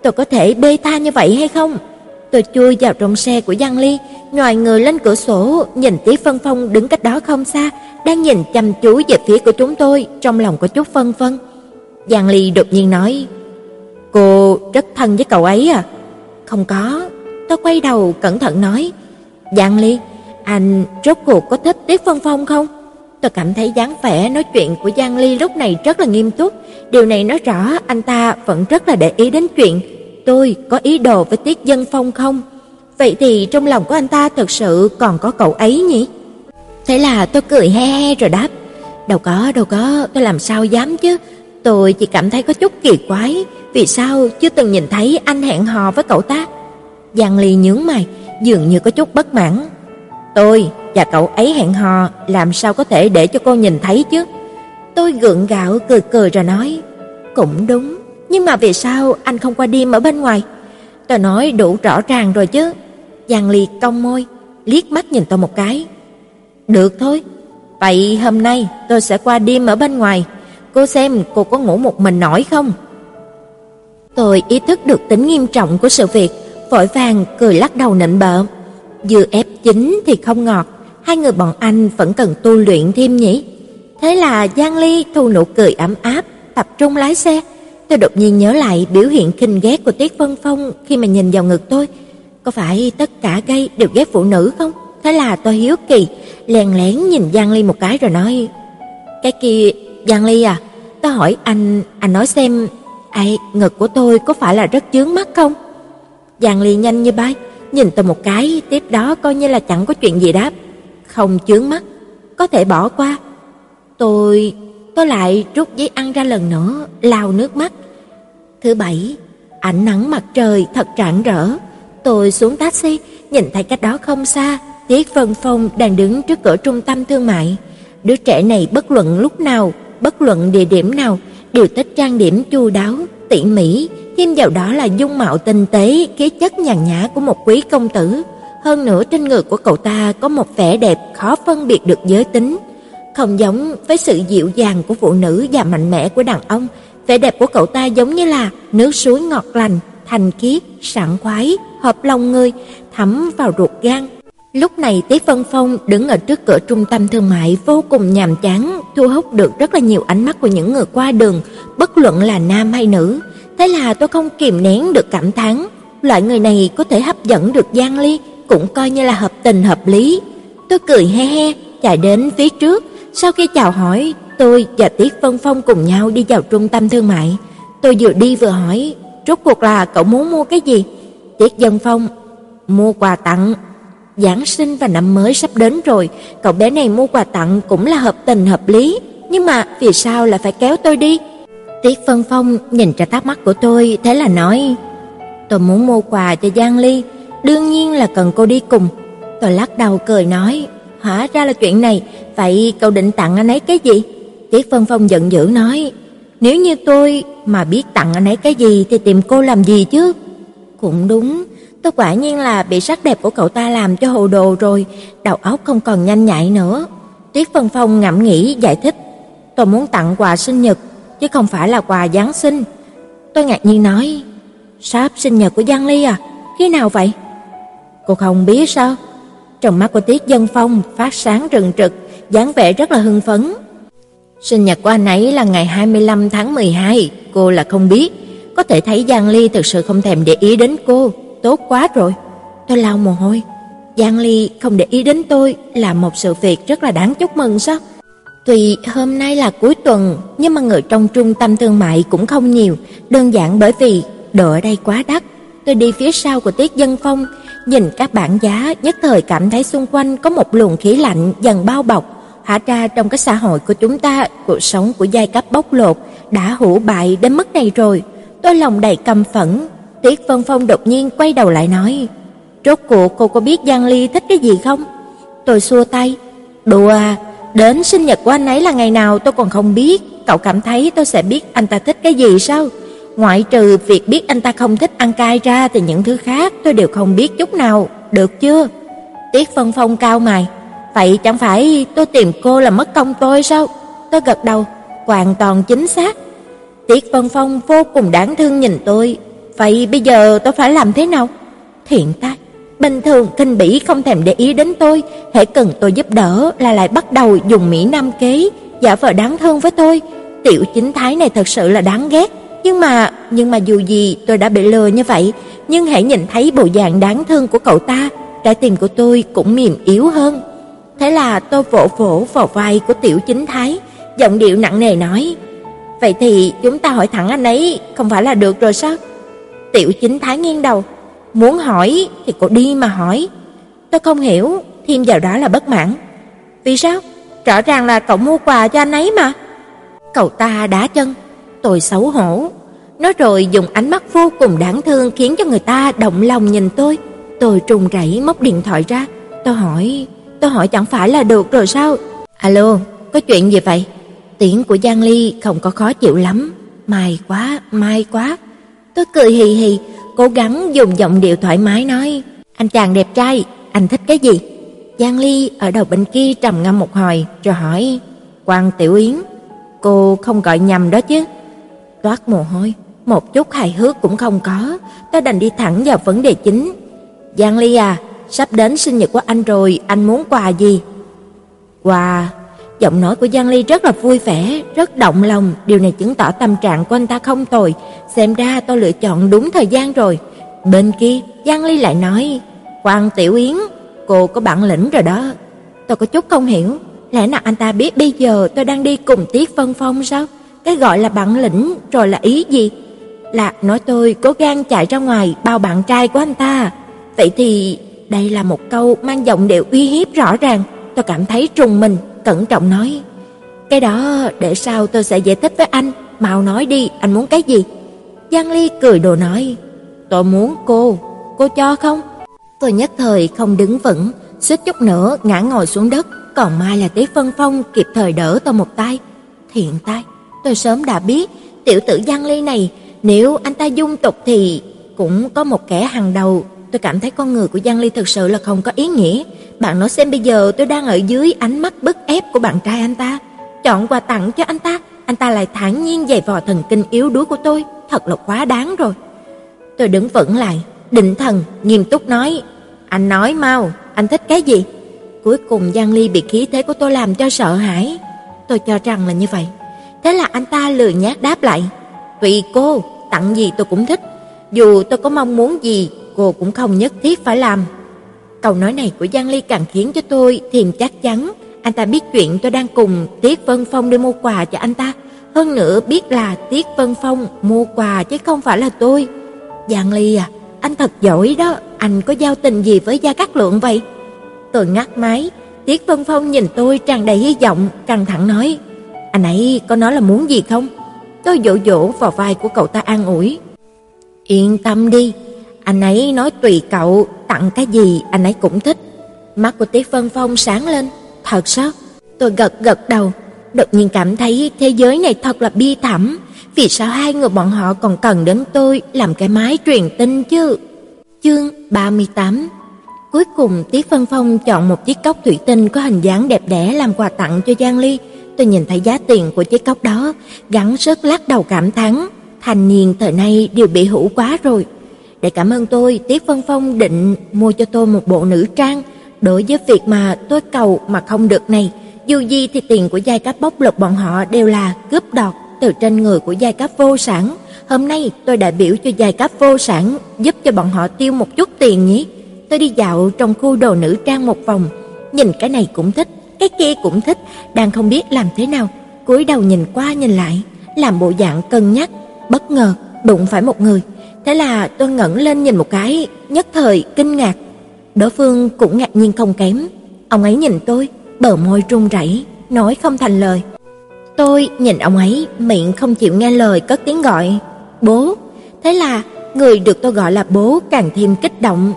Tôi có thể bê tha như vậy hay không? Tôi chui vào trong xe của Giang Ly, ngoài người lên cửa sổ, nhìn Tiết Vân Phong đứng cách đó không xa, đang nhìn chăm chú về phía của chúng tôi, trong lòng có chút phân vân. Giang Ly đột nhiên nói, cô rất thân với cậu ấy à? Không có, tôi quay đầu cẩn thận nói, Giang Ly, anh rốt cuộc có thích Tiết Vân Phong không? Tôi cảm thấy dáng vẻ nói chuyện của Giang Ly lúc này rất là nghiêm túc, điều này nói rõ anh ta vẫn rất là để ý đến chuyện tôi có ý đồ với Tiết Vân Phong không. Vậy thì trong lòng của anh ta thật sự còn có cậu ấy nhỉ? Thế là tôi cười he he rồi đáp, đâu có đâu có, tôi làm sao dám chứ. Tôi chỉ cảm thấy có chút kỳ quái, vì sao chưa từng nhìn thấy anh hẹn hò với cậu ta. Giang Ly nhướng mày, dường như có chút bất mãn. Tôi và cậu ấy hẹn hò, làm sao có thể để cho cô nhìn thấy chứ? Tôi gượng gạo cười cười rồi nói, cũng đúng, nhưng mà vì sao anh không qua đêm ở bên ngoài? Tôi nói đủ rõ ràng rồi chứ. Giang Ly cong môi, liếc mắt nhìn tôi một cái. Được thôi, vậy hôm nay tôi sẽ qua đêm ở bên ngoài, cô xem cô có ngủ một mình nổi không? Tôi ý thức được tính nghiêm trọng của sự việc, vội vàng cười lắc đầu nịnh bợ. Dưa ép chín thì không ngọt, hai người bọn anh vẫn cần tu luyện thêm nhỉ. Thế là Giang Ly thu nụ cười ấm áp, tập trung lái xe. Tôi đột nhiên nhớ lại biểu hiện khinh ghét của Tiết Vân Phong khi mà nhìn vào ngực tôi. Có phải tất cả gay đều ghét phụ nữ không? Thế là tôi hiếu kỳ, lén lén nhìn Giang Ly một cái rồi nói, cái kia Giang Ly à, tôi hỏi anh, anh nói xem, ai, ngực của tôi có phải là rất chướng mắt không? Giang Ly nhanh như bay, nhìn tôi một cái, tiếp đó coi như là chẳng có chuyện gì đáp. Không chướng mắt, có thể bỏ qua. Tôi... tôi lại rút giấy ăn ra lần nữa, lau nước mắt. Thứ bảy, ánh nắng mặt trời thật rạng rỡ. Tôi xuống taxi, nhìn thấy cách đó không xa, Tiết Vân Phong đang đứng trước cửa trung tâm thương mại. Đứa trẻ này bất luận lúc nào, bất luận địa điểm nào, đều thích trang điểm chu đáo, tỉ mỉ, thêm vào đó là dung mạo tinh tế, khí chất nhàn nhã của một quý công tử. Hơn nữa trên người của cậu ta có một vẻ đẹp khó phân biệt được giới tính. Không giống với sự dịu dàng của phụ nữ và mạnh mẽ của đàn ông, vẻ đẹp của cậu ta giống như là nước suối ngọt lành, thanh khiết, sảng khoái, hợp lòng người, thấm vào ruột gan. Lúc này Tiết Vân Phong đứng ở trước cửa trung tâm thương mại vô cùng nhàm chán, thu hút được rất là nhiều ánh mắt của những người qua đường, bất luận là nam hay nữ. Thế là tôi không kìm nén được cảm thán, loại người này có thể hấp dẫn được Giang Ly cũng coi như là hợp tình hợp lý. Tôi cười he he, chạy đến phía trước. Sau khi chào hỏi, tôi và Tiết Vân Phong cùng nhau đi vào trung tâm thương mại. Tôi vừa đi vừa hỏi, rốt cuộc là cậu muốn mua cái gì? Tiết Vân Phong, mua quà tặng. Giáng sinh và năm mới sắp đến rồi, cậu bé này mua quà tặng cũng là hợp tình hợp lý, nhưng mà vì sao lại phải kéo tôi đi? Tiết Vân Phong nhìn ra thắc mắc của tôi, thế là nói, tôi muốn mua quà cho Giang Ly, đương nhiên là cần cô đi cùng. Tôi lắc đầu cười nói, hóa ra là chuyện này, vậy cậu định tặng anh ấy cái gì? Tiết Vân Phong giận dữ nói, nếu như tôi mà biết tặng anh ấy cái gì thì tìm cô làm gì chứ? Cũng đúng, tôi quả nhiên là bị sắc đẹp của cậu ta làm cho hồ đồ rồi, đầu óc không còn nhanh nhạy nữa. Tiết Vân Phong ngẫm nghĩ giải thích, tôi muốn tặng quà sinh nhật, chứ không phải là quà Giáng sinh. Tôi ngạc nhiên nói, sắp sinh nhật của Giang Ly à? Khi nào vậy? Cô không biết sao? Trong mắt của Tiết Vân Phong phát sáng rừng rực, dáng vẻ rất là hưng phấn. Sinh nhật của anh ấy là ngày hai mươi lăm tháng mười hai, cô là không biết. Có thể thấy Giang Ly thực sự không thèm để ý đến cô, tốt quá rồi. Tôi lau mồ hôi. Giang Ly không để ý đến tôi là một sự việc rất là đáng chúc mừng sao? Tuy hôm nay là cuối tuần, nhưng mà người trong trung tâm thương mại cũng không nhiều, đơn giản bởi vì đồ ở đây quá đắt. Tôi đi phía sau của Tiết Vân Phong, nhìn các bảng giá, nhất thời cảm thấy xung quanh có một luồng khí lạnh dần bao bọc. Hóa ra trong cái xã hội của chúng ta, cuộc sống của giai cấp bóc lột đã hủ bại đến mức này rồi. Tôi lòng đầy căm phẫn. Tiết Vân Phong đột nhiên quay đầu lại nói: "Rốt cuộc cô có biết Giang Ly thích cái gì không?" Tôi xua tay: "Đùa à, đến sinh nhật của anh ấy là ngày nào tôi còn không biết. Cậu cảm thấy tôi sẽ biết anh ta thích cái gì sao? Ngoại trừ việc biết anh ta không thích ăn cay ra thì những thứ khác tôi đều không biết chút nào, được chưa?" Tiết Vân Phong cau mày: "Vậy chẳng phải tôi tìm cô là mất công tôi sao?" Tôi gật đầu: "Hoàn toàn chính xác." Tiết Vân Phong vô cùng đáng thương nhìn tôi: "Vậy bây giờ tôi phải làm thế nào?" Thiện tai, bình thường khinh bỉ không thèm để ý đến tôi, hễ cần tôi giúp đỡ là lại bắt đầu dùng mỹ nam kế, giả vờ đáng thương với tôi. Tiểu chính thái này thật sự là đáng ghét. Nhưng mà, nhưng mà dù gì tôi đã bị lừa như vậy, nhưng hãy nhìn thấy bộ dạng đáng thương của cậu ta, trái tim của tôi cũng mềm yếu hơn. Thế là tôi vỗ vỗ vào vai của tiểu chính thái, giọng điệu nặng nề nói: "Vậy thì chúng ta hỏi thẳng anh ấy không phải là được rồi sao?" Tiểu chính thái nghiêng đầu: "Muốn hỏi thì cô đi mà hỏi." Tôi không hiểu, thêm vào đó là bất mãn: "Vì sao? Rõ ràng là cậu mua quà cho anh ấy mà." Cậu ta đá chân. Tôi xấu hổ. Nói rồi dùng ánh mắt vô cùng đáng thương khiến cho người ta động lòng nhìn tôi. Tôi trùng rẩy móc điện thoại ra. Tôi hỏi Tôi hỏi chẳng phải là được rồi sao? "Alo, có chuyện gì vậy?" Tiếng của Giang Ly không có khó chịu lắm. May quá, may quá. Tôi cười hì hì, cố gắng dùng giọng điệu thoải mái nói: "Anh chàng đẹp trai, anh thích cái gì?" Giang Ly ở đầu bên kia trầm ngâm một hồi rồi hỏi: "Quan Tiểu Yến, cô không gọi nhầm đó chứ?" Toát mồ hôi, một chút hài hước cũng không có. Tôi đành đi thẳng vào vấn đề chính: "Giang Ly à, sắp đến sinh nhật của anh rồi, anh muốn quà gì?" "Quà?" Giọng nói của Giang Ly rất là vui vẻ, rất động lòng. Điều này chứng tỏ tâm trạng của anh ta không tồi. Xem ra tôi lựa chọn đúng thời gian rồi. Bên kia Giang Ly lại nói: "Quan Tiểu Yến, cô có bản lĩnh rồi đó." Tôi có chút không hiểu. Lẽ nào anh ta biết bây giờ tôi đang đi cùng Tiết Vân Phong sao? Cái gọi là bản lĩnh rồi là ý gì? Lạc nói tôi cố gắng chạy ra ngoài bao bạn trai của anh ta. Vậy thì đây là một câu mang giọng điệu uy hiếp rõ ràng. Tôi cảm thấy trùng mình, cẩn trọng nói: "Cái đó để sau tôi sẽ giải thích với anh. Mau nói đi, anh muốn cái gì?" Giang Ly cười đồ nói: "Tôi muốn cô, cô cho không?" Tôi nhất thời không đứng vững, suýt chút nữa ngã ngồi xuống đất. Còn mai là Tiết Vân Phong kịp thời đỡ tôi một tay. Thiện tai, tôi sớm đã biết tiểu tử Giang Ly này, nếu anh ta dung tục thì cũng có một kẻ hàng đầu. Tôi cảm thấy con người của Giang Ly thực sự là không có ý nghĩa. Bạn nói xem, bây giờ tôi đang ở dưới ánh mắt bức ép của bạn trai anh ta, chọn quà tặng cho anh ta, anh ta lại thản nhiên giày vò thần kinh yếu đuối của tôi, thật là quá đáng rồi. Tôi đứng vững lại, định thần, nghiêm túc nói: "Anh nói mau, anh thích cái gì?" Cuối cùng Giang Ly bị khí thế của tôi làm cho sợ hãi. Tôi cho rằng là như vậy. Thế là anh ta lười nhác đáp lại: "Tùy cô, tặng gì tôi cũng thích. Dù tôi có mong muốn gì, cô cũng không nhất thiết phải làm." Câu nói này của Giang Ly càng khiến cho tôi thêm chắc chắn. Anh ta biết chuyện tôi đang cùng Tiết Vân Phong đi mua quà cho anh ta. Hơn nữa biết là Tiết Vân Phong mua quà chứ không phải là tôi. "Giang Ly à, anh thật giỏi đó. Anh có giao tình gì với Gia Cát Lượng vậy?" Tôi ngắt máy. Tiết Vân Phong nhìn tôi tràn đầy hy vọng, căng thẳng nói: "Anh ấy có nói là muốn gì không?" Tôi dỗ dỗ vào vai của cậu ta an ủi: "Yên tâm đi, anh ấy nói tùy cậu, tặng cái gì anh ấy cũng thích." Mắt của Tiết Vân Phong sáng lên: "Thật sao?" Tôi gật gật đầu. Đột nhiên cảm thấy thế giới này thật là bi thảm. Vì sao hai người bọn họ còn cần đến tôi làm cái máy truyền tin chứ? Chương ba mươi tám. Cuối cùng Tiết Vân Phong chọn một chiếc cốc thủy tinh có hình dáng đẹp đẽ làm quà tặng cho Giang Ly. Tôi nhìn thấy giá tiền của chiếc cốc đó, gắng sức lắc đầu cảm thán: thanh niên thời nay đều bị hủ quá rồi. Để cảm ơn tôi, Tiết Vân Phong định mua cho tôi một bộ nữ trang. Đối với việc mà tôi cầu mà không được này, dù gì thì tiền của giai cấp bóc lột bọn họ đều là cướp đoạt từ trên người của giai cấp vô sản. Hôm nay tôi đại biểu cho giai cấp vô sản, giúp cho bọn họ tiêu một chút tiền nhé. Tôi đi dạo trong khu đồ nữ trang một vòng, nhìn cái này cũng thích, cái kia cũng thích, đang không biết làm thế nào, cúi đầu nhìn qua nhìn lại, làm bộ dạng cân nhắc, bất ngờ đụng phải một người. Thế là tôi ngẩng lên nhìn một cái, nhất thời kinh ngạc. Đối phương cũng ngạc nhiên không kém. Ông ấy nhìn tôi, bờ môi run rẩy, nói không thành lời. Tôi nhìn ông ấy, miệng không chịu nghe lời, cất tiếng gọi bố. Thế là người được tôi gọi là bố càng thêm kích động.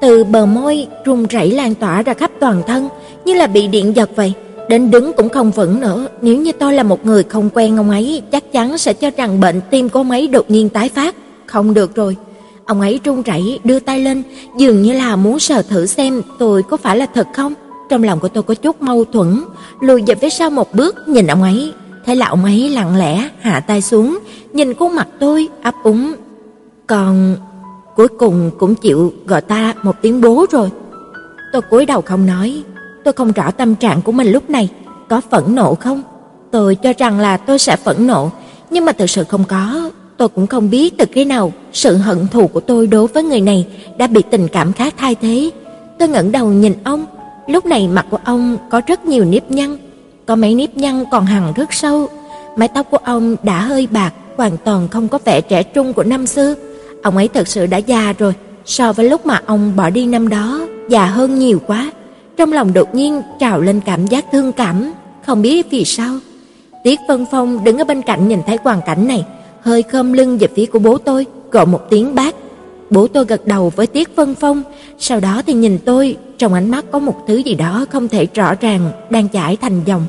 Từ bờ môi run rẩy lan tỏa ra khắp toàn thân, như là bị điện giật vậy. Đến đứng cũng không vững nữa. Nếu như tôi là một người không quen ông ấy, chắc chắn sẽ cho rằng bệnh tim của ông ấy đột nhiên tái phát. Không được rồi. Ông ấy run rẩy đưa tay lên, dường như là muốn sờ thử xem tôi có phải là thật không. Trong lòng của tôi có chút mâu thuẫn, lùi về phía sau một bước nhìn ông ấy. Thế là ông ấy lặng lẽ hạ tay xuống, nhìn khuôn mặt tôi ấp úng. Còn cuối cùng cũng chịu gọi ta một tiếng bố rồi. Tôi cúi đầu không nói. Tôi không rõ tâm trạng của mình lúc này, có phẫn nộ không? Tôi cho rằng là tôi sẽ phẫn nộ, nhưng mà thực sự không có. Tôi cũng không biết từ khi nào sự hận thù của tôi đối với người này đã bị tình cảm khác thay thế. Tôi ngẩng đầu nhìn ông. Lúc này mặt của ông có rất nhiều nếp nhăn, có mấy nếp nhăn còn hằn rất sâu. Mái tóc của ông đã hơi bạc, hoàn toàn không có vẻ trẻ trung của năm xưa. Ông ấy thật sự đã già rồi, so với lúc mà ông bỏ đi năm đó, già hơn nhiều quá. Trong lòng đột nhiên trào lên cảm giác thương cảm, không biết vì sao. Tiết Vân Phong đứng ở bên cạnh nhìn thấy hoàn cảnh này, hơi khom lưng về phía của bố tôi, gọi một tiếng bác. Bố tôi gật đầu với Tiết Vân Phong, sau đó thì nhìn tôi, trong ánh mắt có một thứ gì đó không thể rõ ràng đang chảy thành dòng.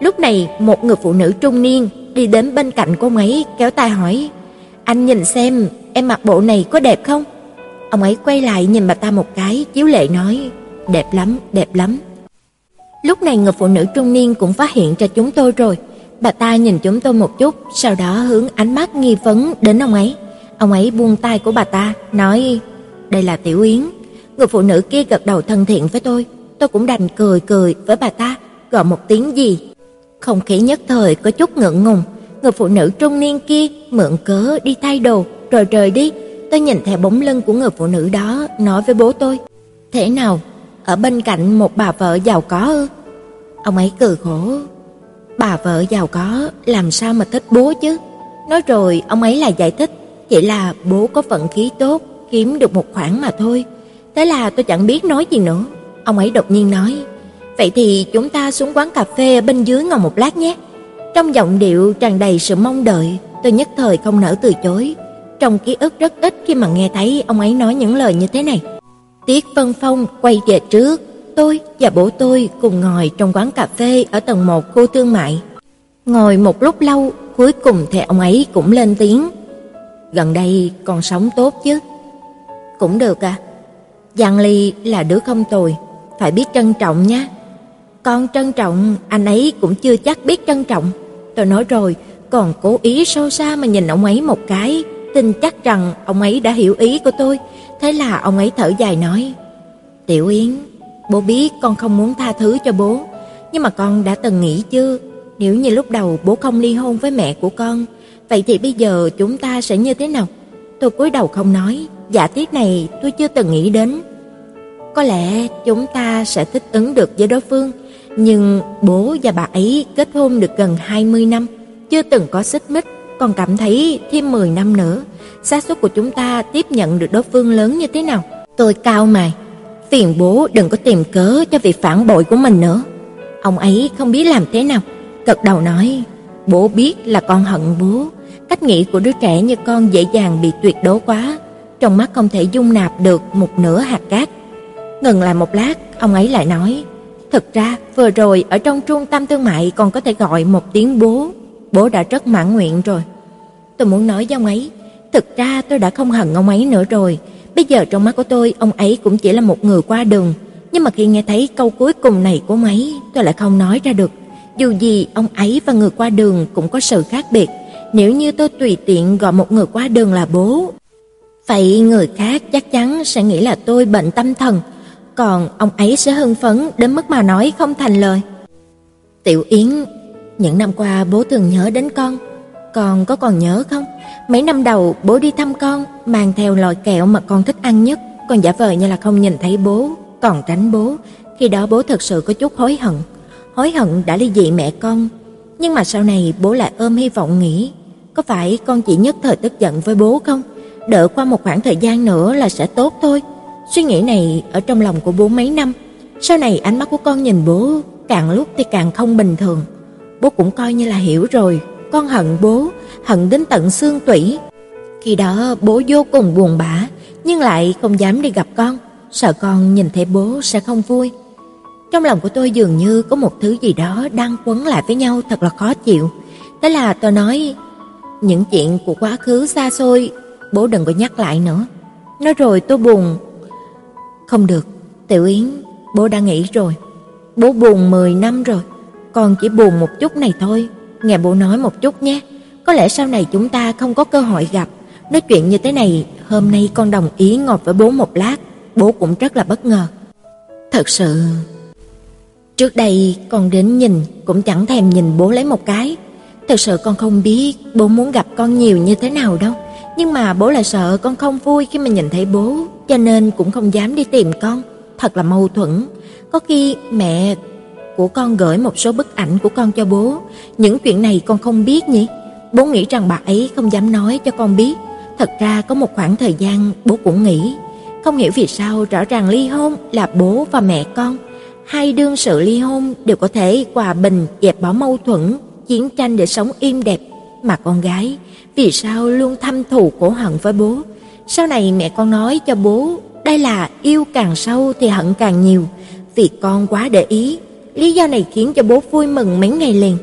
Lúc này một người phụ nữ trung niên đi đến bên cạnh cô ấy, kéo tay hỏi: Anh nhìn xem em mặc bộ này có đẹp không? Ông ấy quay lại nhìn bà ta một cái, chiếu lệ nói: Đẹp lắm, đẹp lắm. Lúc này người phụ nữ trung niên cũng phát hiện ra chúng tôi rồi. Bà ta nhìn chúng tôi một chút, sau đó hướng ánh mắt nghi vấn đến ông ấy. Ông ấy buông tay của bà ta, nói: Đây là Tiểu Yến. Người phụ nữ kia gật đầu thân thiện với tôi. Tôi cũng đành cười cười với bà ta, gọi một tiếng gì. Không khí nhất thời có chút ngượng ngùng. Người phụ nữ trung niên kia mượn cớ đi thay đồ rồi rời đi. Tôi nhìn theo bóng lưng của người phụ nữ đó, nói với bố tôi: Thế nào? Ở bên cạnh một bà vợ giàu có ư? Ông ấy cười khổ: Bà vợ giàu có làm sao mà thích bố chứ? Nói rồi ông ấy lại giải thích: Chỉ là bố có vận khí tốt, kiếm được một khoản mà thôi. Thế là tôi chẳng biết nói gì nữa. Ông ấy đột nhiên nói: Vậy thì chúng ta xuống quán cà phê bên dưới ngồi một lát nhé. Trong giọng điệu tràn đầy sự mong đợi, tôi nhất thời không nỡ từ chối. Trong ký ức rất ít khi mà nghe thấy ông ấy nói những lời như thế này. Tiết Vân Phong quay về trước. Tôi và bố tôi cùng ngồi trong quán cà phê ở tầng một khu thương mại. Ngồi một lúc lâu, cuối cùng thì ông ấy cũng lên tiếng: Gần đây còn sống tốt chứ? Cũng được à. Giang Ly là đứa không tồi, phải biết trân trọng nhé. Con trân trọng, anh ấy cũng chưa chắc biết trân trọng. Tôi nói rồi, còn cố ý sâu xa mà nhìn ông ấy một cái, tin chắc rằng ông ấy đã hiểu ý của tôi. Thế là ông ấy thở dài nói: Tiểu Yến, bố biết con không muốn tha thứ cho bố, nhưng mà con đã từng nghĩ chưa? Nếu như lúc đầu bố không ly hôn với mẹ của con, vậy thì bây giờ chúng ta sẽ như thế nào? Tôi cúi đầu không nói. Giả thiết này tôi chưa từng nghĩ đến. Có lẽ chúng ta sẽ thích ứng được với đối phương. Nhưng bố và bà ấy kết hôn được gần hai mươi năm, chưa từng có xích mích. Con cảm thấy thêm mười năm nữa, xác suất của chúng ta tiếp nhận được đối phương lớn như thế nào? Tôi cau mày: Phiền bố đừng có tìm cớ cho việc phản bội của mình nữa. Ông ấy không biết làm thế nào, gật đầu nói: Bố biết là con hận bố. Cách nghĩ của đứa trẻ như con dễ dàng bị tuyệt đối quá, trong mắt không thể dung nạp được một nửa hạt cát. Ngừng lại một lát, ông ấy lại nói: Thực ra vừa rồi ở trong trung tâm thương mại còn có thể gọi một tiếng bố, bố đã rất mãn nguyện rồi. Tôi muốn nói với ông ấy: Thực ra tôi đã không hận ông ấy nữa rồi. Bây giờ trong mắt của tôi, ông ấy cũng chỉ là một người qua đường. Nhưng mà khi nghe thấy câu cuối cùng này của ông ấy, tôi lại không nói ra được. Dù gì ông ấy và người qua đường cũng có sự khác biệt. Nếu như tôi tùy tiện gọi một người qua đường là bố, vậy người khác chắc chắn sẽ nghĩ là tôi bệnh tâm thần. Còn ông ấy sẽ hưng phấn đến mức mà nói không thành lời. Tiểu Yến, những năm qua bố thường nhớ đến con. Con có còn nhớ không? Mấy năm đầu bố đi thăm con, mang theo loại kẹo mà con thích ăn nhất. Con giả vờ như là không nhìn thấy bố, còn tránh bố. Khi đó bố thật sự có chút hối hận. Hối hận đã ly dị mẹ con. Nhưng mà sau này bố lại ôm hy vọng nghĩ: Có phải con chỉ nhất thời tức giận với bố không? đợi qua một khoảng thời gian nữa là sẽ tốt thôi. Suy nghĩ này ở trong lòng của bố mấy năm, sau này ánh mắt của con nhìn bố càng lúc thì càng không bình thường. Bố cũng coi như là hiểu rồi, con hận bố, hận đến tận xương tủy. Khi đó bố vô cùng buồn bã, nhưng lại không dám đi gặp con, sợ con nhìn thấy bố sẽ không vui. Trong lòng của tôi dường như có một thứ gì đó đang quấn lại với nhau thật là khó chịu. Thế là tôi nói, những chuyện của quá khứ xa xôi, bố đừng có nhắc lại nữa. Nói rồi tôi buồn. Không được, Tiểu Yến, bố đã nghĩ rồi. Bố buồn mười năm rồi, con chỉ buồn một chút này thôi. Nghe bố nói một chút nhé, có lẽ sau này chúng ta không có cơ hội gặp, nói chuyện như thế này. Hôm nay con đồng ý ngồi với bố một lát. Bố cũng rất là bất ngờ. Thật sự, trước đây con đến nhìn cũng chẳng thèm nhìn bố lấy một cái. Thật sự con không biết bố muốn gặp con nhiều như thế nào đâu, nhưng mà bố lại sợ con không vui khi mà nhìn thấy bố, cho nên cũng không dám đi tìm con. Thật là mâu thuẫn. Có khi mẹ của con gửi một số bức ảnh của con cho bố. Những chuyện này con không biết nhỉ? Bố nghĩ rằng bà ấy không dám nói cho con biết. Thật ra có một khoảng thời gian bố cũng nghĩ, không hiểu vì sao rõ ràng ly hôn là bố và mẹ con, hai đương sự ly hôn đều có thể hòa bình, dẹp bỏ mâu thuẫn, chiến tranh để sống im đẹp, mà con gái vì sao luôn thâm thù khổ hận với bố. Sau này mẹ con nói cho bố, đây là yêu càng sâu thì hận càng nhiều, vì con quá để ý. Lý do này khiến cho bố vui mừng mấy ngày liền.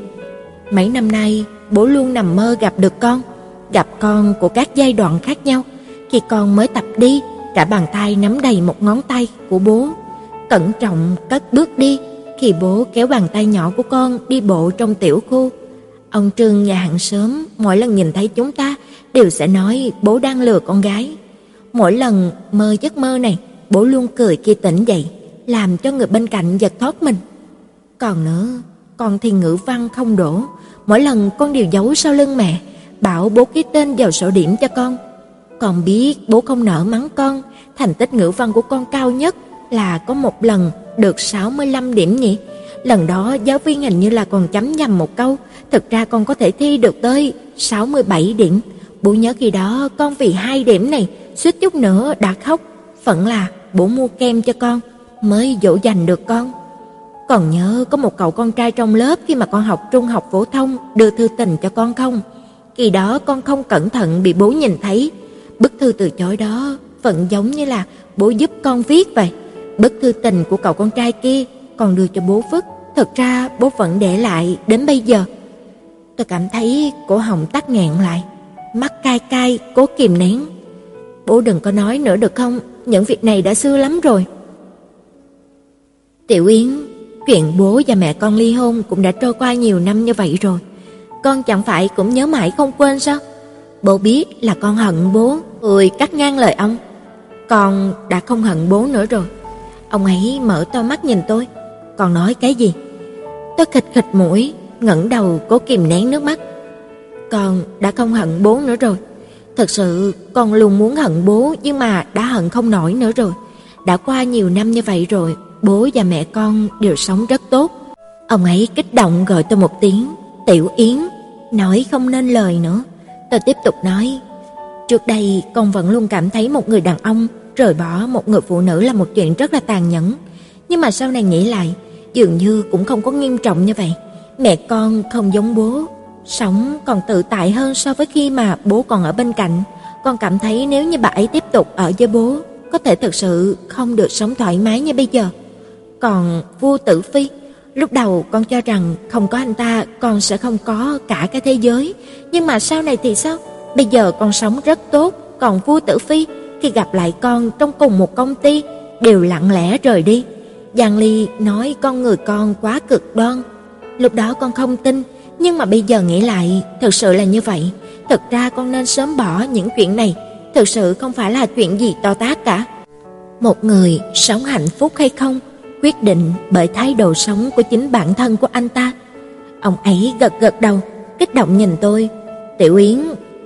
Mấy năm nay bố luôn nằm mơ gặp được con, gặp con của các giai đoạn khác nhau. Khi con mới tập đi, cả bàn tay nắm đầy một ngón tay của bố, cẩn trọng cất bước đi. Khi bố kéo bàn tay nhỏ của con đi bộ trong tiểu khu, ông Trương nhà hàng xóm mỗi lần nhìn thấy chúng ta đều sẽ nói bố đang lừa con gái. Mỗi lần mơ giấc mơ này, bố luôn cười khi tỉnh dậy, làm cho người bên cạnh giật thót mình. Còn nữa, con thì ngữ văn không đổ, mỗi lần con đều giấu sau lưng mẹ, bảo bố ký tên vào sổ điểm cho con. Con biết bố không nỡ mắng con, thành tích ngữ văn của con cao nhất là có một lần được sáu mươi lăm điểm nhỉ. Lần đó giáo viên hình như là còn chấm nhầm một câu, thực ra con có thể thi được tới sáu mươi bảy điểm. Bố nhớ khi đó con vì hai điểm này suýt chút nữa đã khóc, phận là bố mua kem cho con mới dỗ dành được con. Còn nhớ có một cậu con trai trong lớp khi mà con học trung học phổ thông đưa thư tình cho con không? Khi đó con không cẩn thận bị bố nhìn thấy. Bức thư từ chối đó vẫn giống như là bố giúp con viết vậy. Bức thư tình của cậu con trai kia còn đưa cho bố vứt, thật ra bố vẫn để lại đến bây giờ. Tôi cảm thấy cổ họng tắc nghẹn lại, mắt cay cay cố kìm nén. Bố đừng có nói nữa được không? Những việc này đã xưa lắm rồi. Tiểu Yến, chuyện bố và mẹ con ly hôn cũng đã trôi qua nhiều năm như vậy rồi, con chẳng phải cũng nhớ mãi không quên sao? Bố biết là con hận bố. Người cắt ngang lời ông, con đã không hận bố nữa rồi. Ông ấy mở to mắt nhìn tôi. Còn nói cái gì? Tôi khịt khịt mũi, ngẩng đầu cố kìm nén nước mắt. Con đã không hận bố nữa rồi. Thật sự con luôn muốn hận bố, nhưng mà đã hận không nổi nữa rồi. Đã qua nhiều năm như vậy rồi, bố và mẹ con đều sống rất tốt. Ông ấy kích động gọi tôi một tiếng, Tiểu Yến, nói không nên lời nữa. Tôi tiếp tục nói, trước đây con vẫn luôn cảm thấy một người đàn ông rời bỏ một người phụ nữ là một chuyện rất là tàn nhẫn. Nhưng mà sau này nghĩ lại, dường như cũng không có nghiêm trọng như vậy. Mẹ con không giống bố, sống còn tự tại hơn so với khi mà bố còn ở bên cạnh. Con cảm thấy nếu như bà ấy tiếp tục ở với bố, có thể thực sự không được sống thoải mái như bây giờ. Còn vua Tử Phi, lúc đầu con cho rằng không có anh ta con sẽ không có cả cái thế giới. Nhưng mà sau này thì sao? Bây giờ con sống rất tốt. Còn vua Tử Phi khi gặp lại con trong cùng một công ty đều lặng lẽ rời đi. Giang Ly nói con người con quá cực đoan. Lúc đó con không tin, nhưng mà bây giờ nghĩ lại thực sự là như vậy. Thật ra con nên sớm bỏ những chuyện này, thực sự không phải là chuyện gì to tát cả. Một người sống hạnh phúc hay không quyết định bởi thái độ sống của chính bản thân của anh ta. Ông ấy gật gật đầu, kích động nhìn tôi. Tiểu Yến,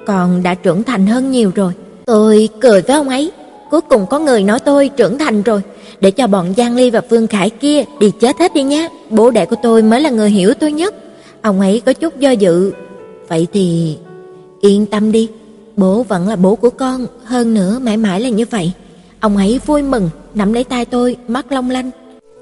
con đã trưởng thành hơn nhiều rồi. Tôi cười với ông ấy. Cuối cùng có người nói tôi trưởng thành rồi. Để cho bọn Giang Ly và Phương Khải kia đi chết hết đi nhé. Bố đẻ của tôi mới là người hiểu tôi nhất. Ông ấy có chút do dự. Vậy thì yên tâm đi, Bố vẫn là bố của con, hơn nữa mãi mãi là như vậy. Ông ấy vui mừng nắm lấy tay tôi, mắt long lanh.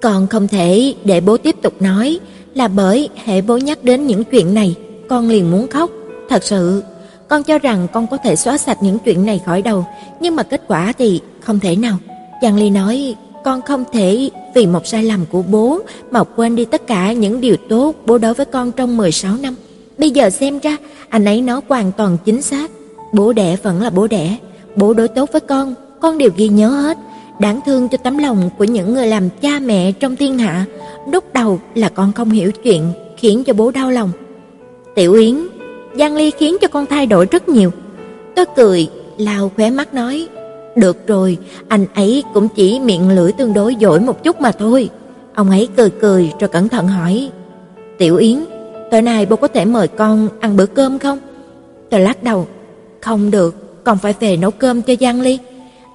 Con không thể để bố tiếp tục nói, là bởi hễ bố nhắc đến những chuyện này, con liền muốn khóc. Thật sự, con cho rằng con có thể xóa sạch những chuyện này khỏi đầu, nhưng mà kết quả thì không thể nào. Giang Ly nói, con không thể vì một sai lầm của bố mà quên đi tất cả những điều tốt bố đối với con trong mười sáu năm. Bây giờ xem ra, anh ấy nói hoàn toàn chính xác. Bố đẻ vẫn là bố đẻ, bố đối tốt với con, con đều ghi nhớ hết. Đáng thương cho tấm lòng của những người làm cha mẹ trong thiên hạ. Lúc đầu là con không hiểu chuyện, khiến cho bố đau lòng. Tiểu Yến, Giang Ly khiến cho con thay đổi rất nhiều. Tôi cười, lau khóe mắt nói, được rồi, anh ấy cũng chỉ miệng lưỡi tương đối dỗi một chút mà thôi. Ông ấy cười cười rồi cẩn thận hỏi, Tiểu Yến, tối nay bố có thể mời con ăn bữa cơm không? Tôi lắc đầu, không được, con phải về nấu cơm cho Giang Ly.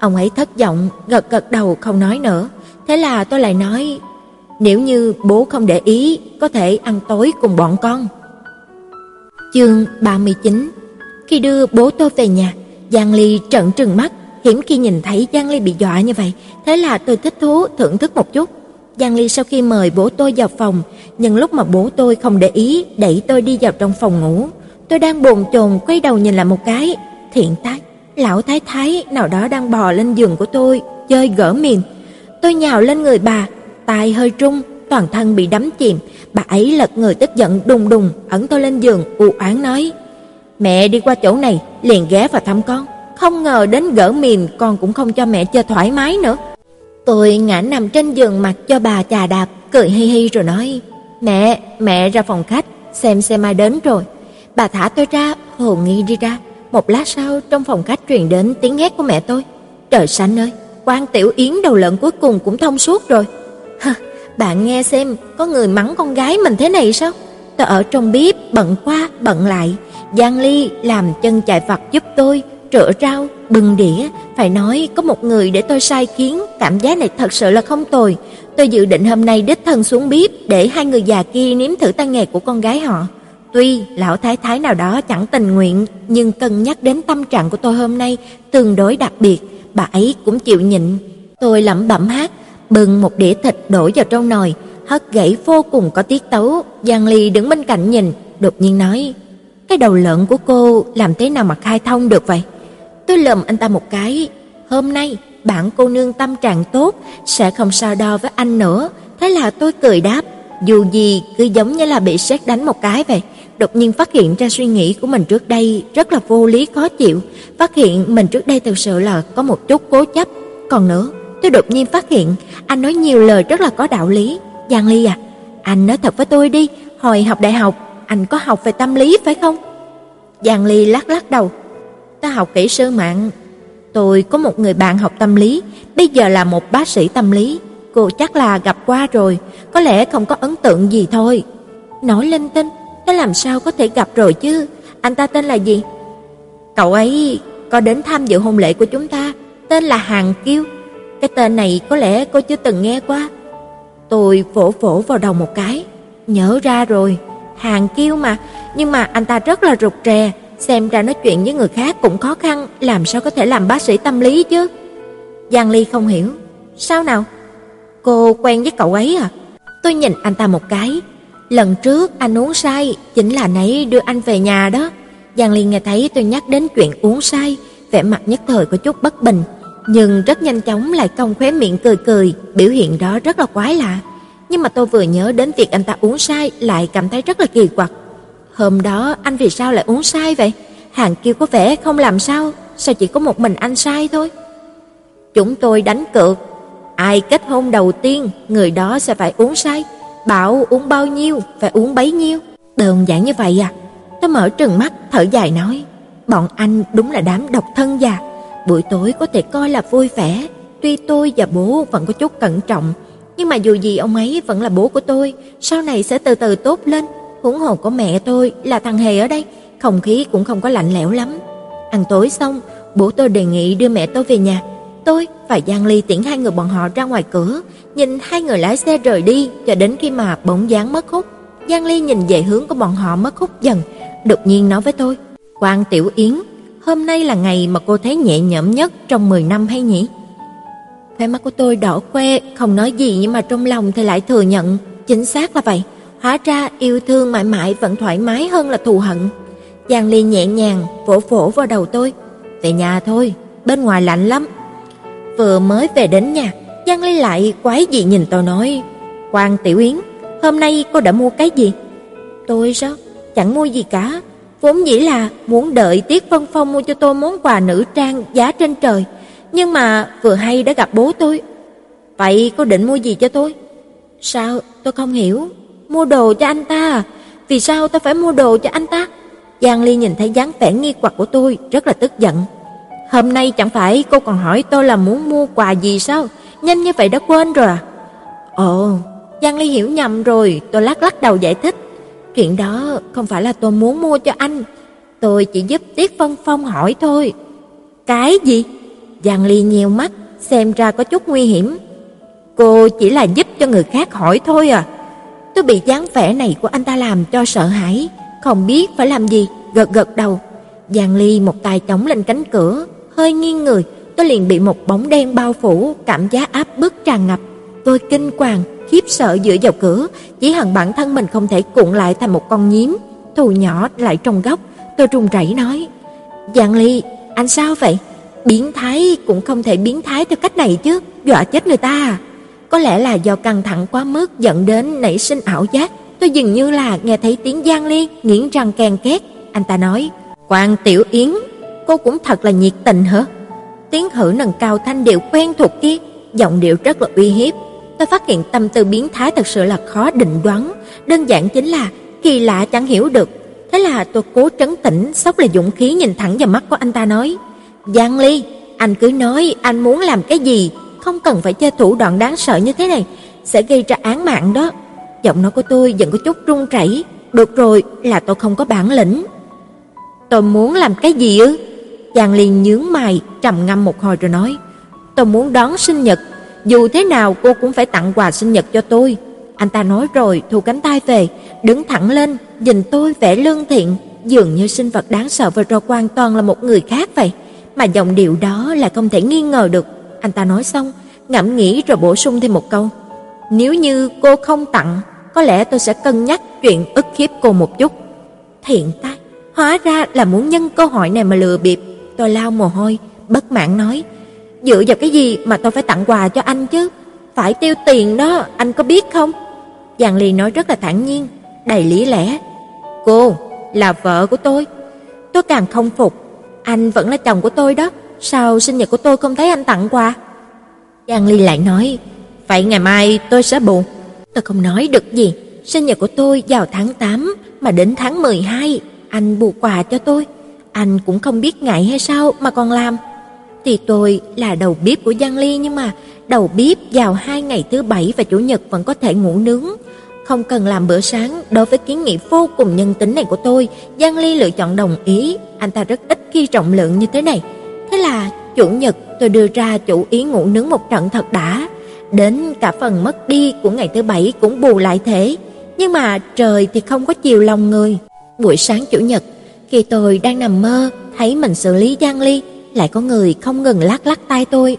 Ông ấy thất vọng, gật gật đầu không nói nữa. Thế là tôi lại nói, nếu như bố không để ý, có thể ăn tối cùng bọn con. Chương ba mươi chín. Khi đưa bố tôi về nhà, Giang Ly trợn trừng mắt. Hiếm khi nhìn thấy Giang Ly bị dọa như vậy, thế là tôi thích thú thưởng thức một chút. Giang Ly sau khi mời bố tôi vào phòng, nhưng lúc mà bố tôi không để ý, đẩy tôi đi vào trong phòng ngủ. Tôi đang bồn chồn quay đầu nhìn lại một cái, thiện tác lão thái thái nào đó đang bò lên giường của tôi, chơi gỡ miệng. Tôi nhào lên người bà, tai hơi trung, toàn thân bị đắm chìm. Bà ấy lật người tức giận đùng đùng, ẩn tôi lên giường, u oán nói, mẹ đi qua chỗ này, liền ghé vào thăm con. Không ngờ đến gỡ mìn con cũng không cho mẹ chơi thoải mái nữa. Tôi ngã nằm trên giường mặc cho bà chà đạp, cười hi hi rồi nói, Mẹ, mẹ ra phòng khách, xem xem ai đến rồi. Bà thả tôi ra, hồ nghi đi ra. Một lát sau trong phòng khách truyền đến tiếng hét của mẹ tôi. Trời xanh ơi, Quan Tiểu Yến đầu lợn cuối cùng cũng thông suốt rồi. Hơ, bạn nghe xem, có người mắng con gái mình thế này sao? Tôi ở trong bếp bận qua bận lại, Giang Ly làm chân chạy vặt giúp tôi, rửa rau, bưng đĩa. Phải nói có một người để tôi sai khiến, cảm giác này thật sự là không tồi. Tôi dự định hôm nay đích thân xuống bếp để hai người già kia nếm thử tay nghề của con gái họ. Tuy lão thái thái nào đó chẳng tình nguyện, nhưng cân nhắc đến tâm trạng của tôi hôm nay tương đối đặc biệt, bà ấy cũng chịu nhịn. Tôi lẩm bẩm hát, bưng một đĩa thịt đổ vào trong nồi, hất gãy vô cùng có tiết tấu. Giang Ly đứng bên cạnh nhìn, đột nhiên nói, cái đầu lợn của cô làm thế nào mà khai thông được vậy? Tôi lườm anh ta một cái, hôm nay bạn cô nương tâm trạng tốt, sẽ không so đo với anh nữa. Thế là tôi cười đáp, dù gì cứ giống như là bị sét đánh một cái vậy. Đột nhiên phát hiện ra suy nghĩ của mình trước đây rất là vô lý khó chịu, phát hiện mình trước đây thực sự là có một chút cố chấp. Còn nữa, tôi đột nhiên phát hiện anh nói nhiều lời rất là có đạo lý. Giang Ly à, anh nói thật với tôi đi, hồi học đại học anh có học về tâm lý phải không? Giang Ly lắc lắc đầu, ta học kỹ sư mạng. Tôi có một người bạn học tâm lý, bây giờ là một bác sĩ tâm lý. Cô chắc là gặp qua rồi, có lẽ không có ấn tượng gì thôi. Nói linh tinh, nó làm sao có thể gặp rồi chứ? Anh ta tên là gì? Cậu ấy có đến tham dự hôn lễ của chúng ta, tên là Hàn Kiêu. Cái tên này có lẽ cô chưa từng nghe qua. Tôi vỗ vỗ vào đầu một cái, nhớ ra rồi, Hàn Kiêu mà. Nhưng mà anh ta rất là rụt rè, xem ra nói chuyện với người khác cũng khó khăn, làm sao có thể làm bác sĩ tâm lý chứ? Giang Ly không hiểu, sao nào? Cô quen với cậu ấy à? Tôi nhìn anh ta một cái, lần trước anh uống say, chính là nãy đưa anh về nhà đó. Giang Ly nghe thấy tôi nhắc đến chuyện uống say, vẻ mặt nhất thời có chút bất bình, nhưng rất nhanh chóng lại cong khóe miệng cười cười, biểu hiện đó rất là quái lạ. Nhưng mà tôi vừa nhớ đến việc anh ta uống say lại cảm thấy rất là kỳ quặc. Hôm đó anh vì sao lại uống say vậy? Hàn Kiêu có vẻ không làm sao, sao chỉ có một mình anh sai thôi? Chúng tôi đánh cược, ai kết hôn đầu tiên người đó sẽ phải uống say, bảo uống bao nhiêu phải uống bấy nhiêu. Đơn giản như vậy à? Tôi mở trừng mắt thở dài nói, bọn anh đúng là đám độc thân già. Buổi tối có thể coi là vui vẻ, tuy tôi và bố vẫn có chút cẩn trọng, nhưng mà dù gì ông ấy vẫn là bố của tôi, sau này sẽ từ từ tốt lên. Huống hồ của mẹ tôi là thằng Hề ở đây, không khí cũng không có lạnh lẽo lắm. Ăn tối xong, bố tôi đề nghị đưa mẹ tôi về nhà. Tôi và Giang Ly tiễn hai người bọn họ ra ngoài cửa, nhìn hai người lái xe rời đi cho đến khi mà bóng dáng mất hút. Giang Ly nhìn về hướng của bọn họ mất hút dần, đột nhiên nói với tôi, Quan Tiểu Yến, hôm nay là ngày mà cô thấy nhẹ nhõm nhất trong mười năm hay nhỉ? Khóe mắt của tôi đỏ que, không nói gì nhưng mà trong lòng thì lại thừa nhận, chính xác là vậy. Hóa ra yêu thương mãi mãi vẫn thoải mái hơn là thù hận. Giang Ly nhẹ nhàng vỗ vỗ vào đầu tôi. Về nhà thôi, bên ngoài lạnh lắm. Vừa mới về đến nhà, Giang Ly lại quái dị nhìn tôi nói, Quan Tiểu Yến, hôm nay cô đã mua cái gì? Tôi sao? Chẳng mua gì cả. Vốn dĩ là muốn đợi Tiết Vân Phong mua cho tôi món quà nữ trang giá trên trời, nhưng mà vừa hay đã gặp bố tôi. Vậy cô định mua gì cho tôi? Sao? Tôi không hiểu. Mua đồ cho anh ta à? Vì sao tôi phải mua đồ cho anh ta? Giang Ly nhìn thấy dáng vẻ nghi hoặc của tôi, rất là tức giận. Hôm nay chẳng phải cô còn hỏi tôi là muốn mua quà gì sao? Nhanh như vậy đã quên rồi à? Ồ, Giang Ly hiểu nhầm rồi. Tôi lắc lắc đầu giải thích, chuyện đó không phải là tôi muốn mua cho anh, tôi chỉ giúp Tiết Vân Phong hỏi thôi. Cái gì? Giang Ly nheo mắt, xem ra có chút nguy hiểm. Cô chỉ là giúp cho người khác hỏi thôi à? Tôi bị dáng vẻ này của anh ta làm cho sợ hãi, không biết phải làm gì, gật gật đầu. Giang Ly một tay chống lên cánh cửa, hơi nghiêng người, tôi liền bị một bóng đen bao phủ, cảm giác áp bức tràn ngập. Tôi kinh hoàng, khiếp sợ dựa vào cửa, chỉ hận bản thân mình không thể cuộn lại thành một con nhím, thù nhỏ lại trong góc. Tôi run rẩy nói, Giang Ly, anh sao vậy? Biến thái cũng không thể biến thái theo cách này chứ, dọa chết người ta à? Có lẽ là do căng thẳng quá mức dẫn đến nảy sinh ảo giác, tôi dường như là nghe thấy tiếng Giang Ly nghiến răng ken két. Anh ta nói, Quan Tiểu Yến, cô cũng thật là nhiệt tình hả? Tiếng hử nâng cao thanh điệu quen thuộc kia, giọng điệu rất là uy hiếp. Tôi phát hiện tâm tư biến thái thật sự là khó định đoán, đơn giản chính là kỳ lạ chẳng hiểu được. Thế là tôi cố trấn tĩnh, xốc lại dũng khí nhìn thẳng vào mắt của anh ta nói, Giang Ly, anh cứ nói anh muốn làm cái gì, không cần phải chơi thủ đoạn đáng sợ như thế này, sẽ gây ra án mạng đó. Giọng nói của tôi vẫn có chút run rẩy. Được rồi, là tôi không có bản lĩnh. Tôi muốn làm cái gì ư? Giang Ly nhướng mày, trầm ngâm một hồi rồi nói, tôi muốn đón sinh nhật. Dù thế nào cô cũng phải tặng quà sinh nhật cho tôi. Anh ta nói rồi thu cánh tay về, đứng thẳng lên, nhìn tôi vẻ lương thiện, dường như sinh vật đáng sợ vừa rồi hoàn toàn là một người khác vậy, mà giọng điệu đó là không thể nghi ngờ được. Anh ta nói xong, ngẫm nghĩ rồi bổ sung thêm một câu, nếu như cô không tặng, có lẽ tôi sẽ cân nhắc chuyện ức hiếp cô một chút. Thiện tai, hóa ra là muốn nhân cơ hội này mà lừa bịp. Tôi lau mồ hôi, bất mãn nói, dựa vào cái gì mà tôi phải tặng quà cho anh chứ? Phải tiêu tiền đó, anh có biết không? Giang Ly nói rất là thản nhiên, đầy lý lẽ, cô là vợ của tôi. Tôi càng không phục, anh vẫn là chồng của tôi đó, sao sinh nhật của tôi không thấy anh tặng quà? Giang Ly lại nói, vậy ngày mai tôi sẽ buồn. Tôi không nói được gì, sinh nhật của tôi vào tháng tám mà đến tháng mười hai anh bù quà cho tôi, anh cũng không biết ngại hay sao mà còn làm. Thì tôi là đầu bếp của Giang Ly, nhưng mà đầu bếp vào hai ngày thứ bảy và chủ nhật vẫn có thể ngủ nướng, không cần làm bữa sáng. Đối với kiến nghị vô cùng nhân tính này của tôi, Giang Ly lựa chọn đồng ý. Anh ta rất ít khi trọng lượng như thế này. Thế là chủ nhật tôi đưa ra chủ ý ngủ nướng một trận thật đã, đến cả phần mất đi của ngày thứ bảy cũng bù lại thế. Nhưng mà trời thì không có chiều lòng người. Buổi sáng chủ nhật, khi tôi đang nằm mơ thấy mình xử lý Giang Ly, lại có người không ngừng lắc lắc tay tôi,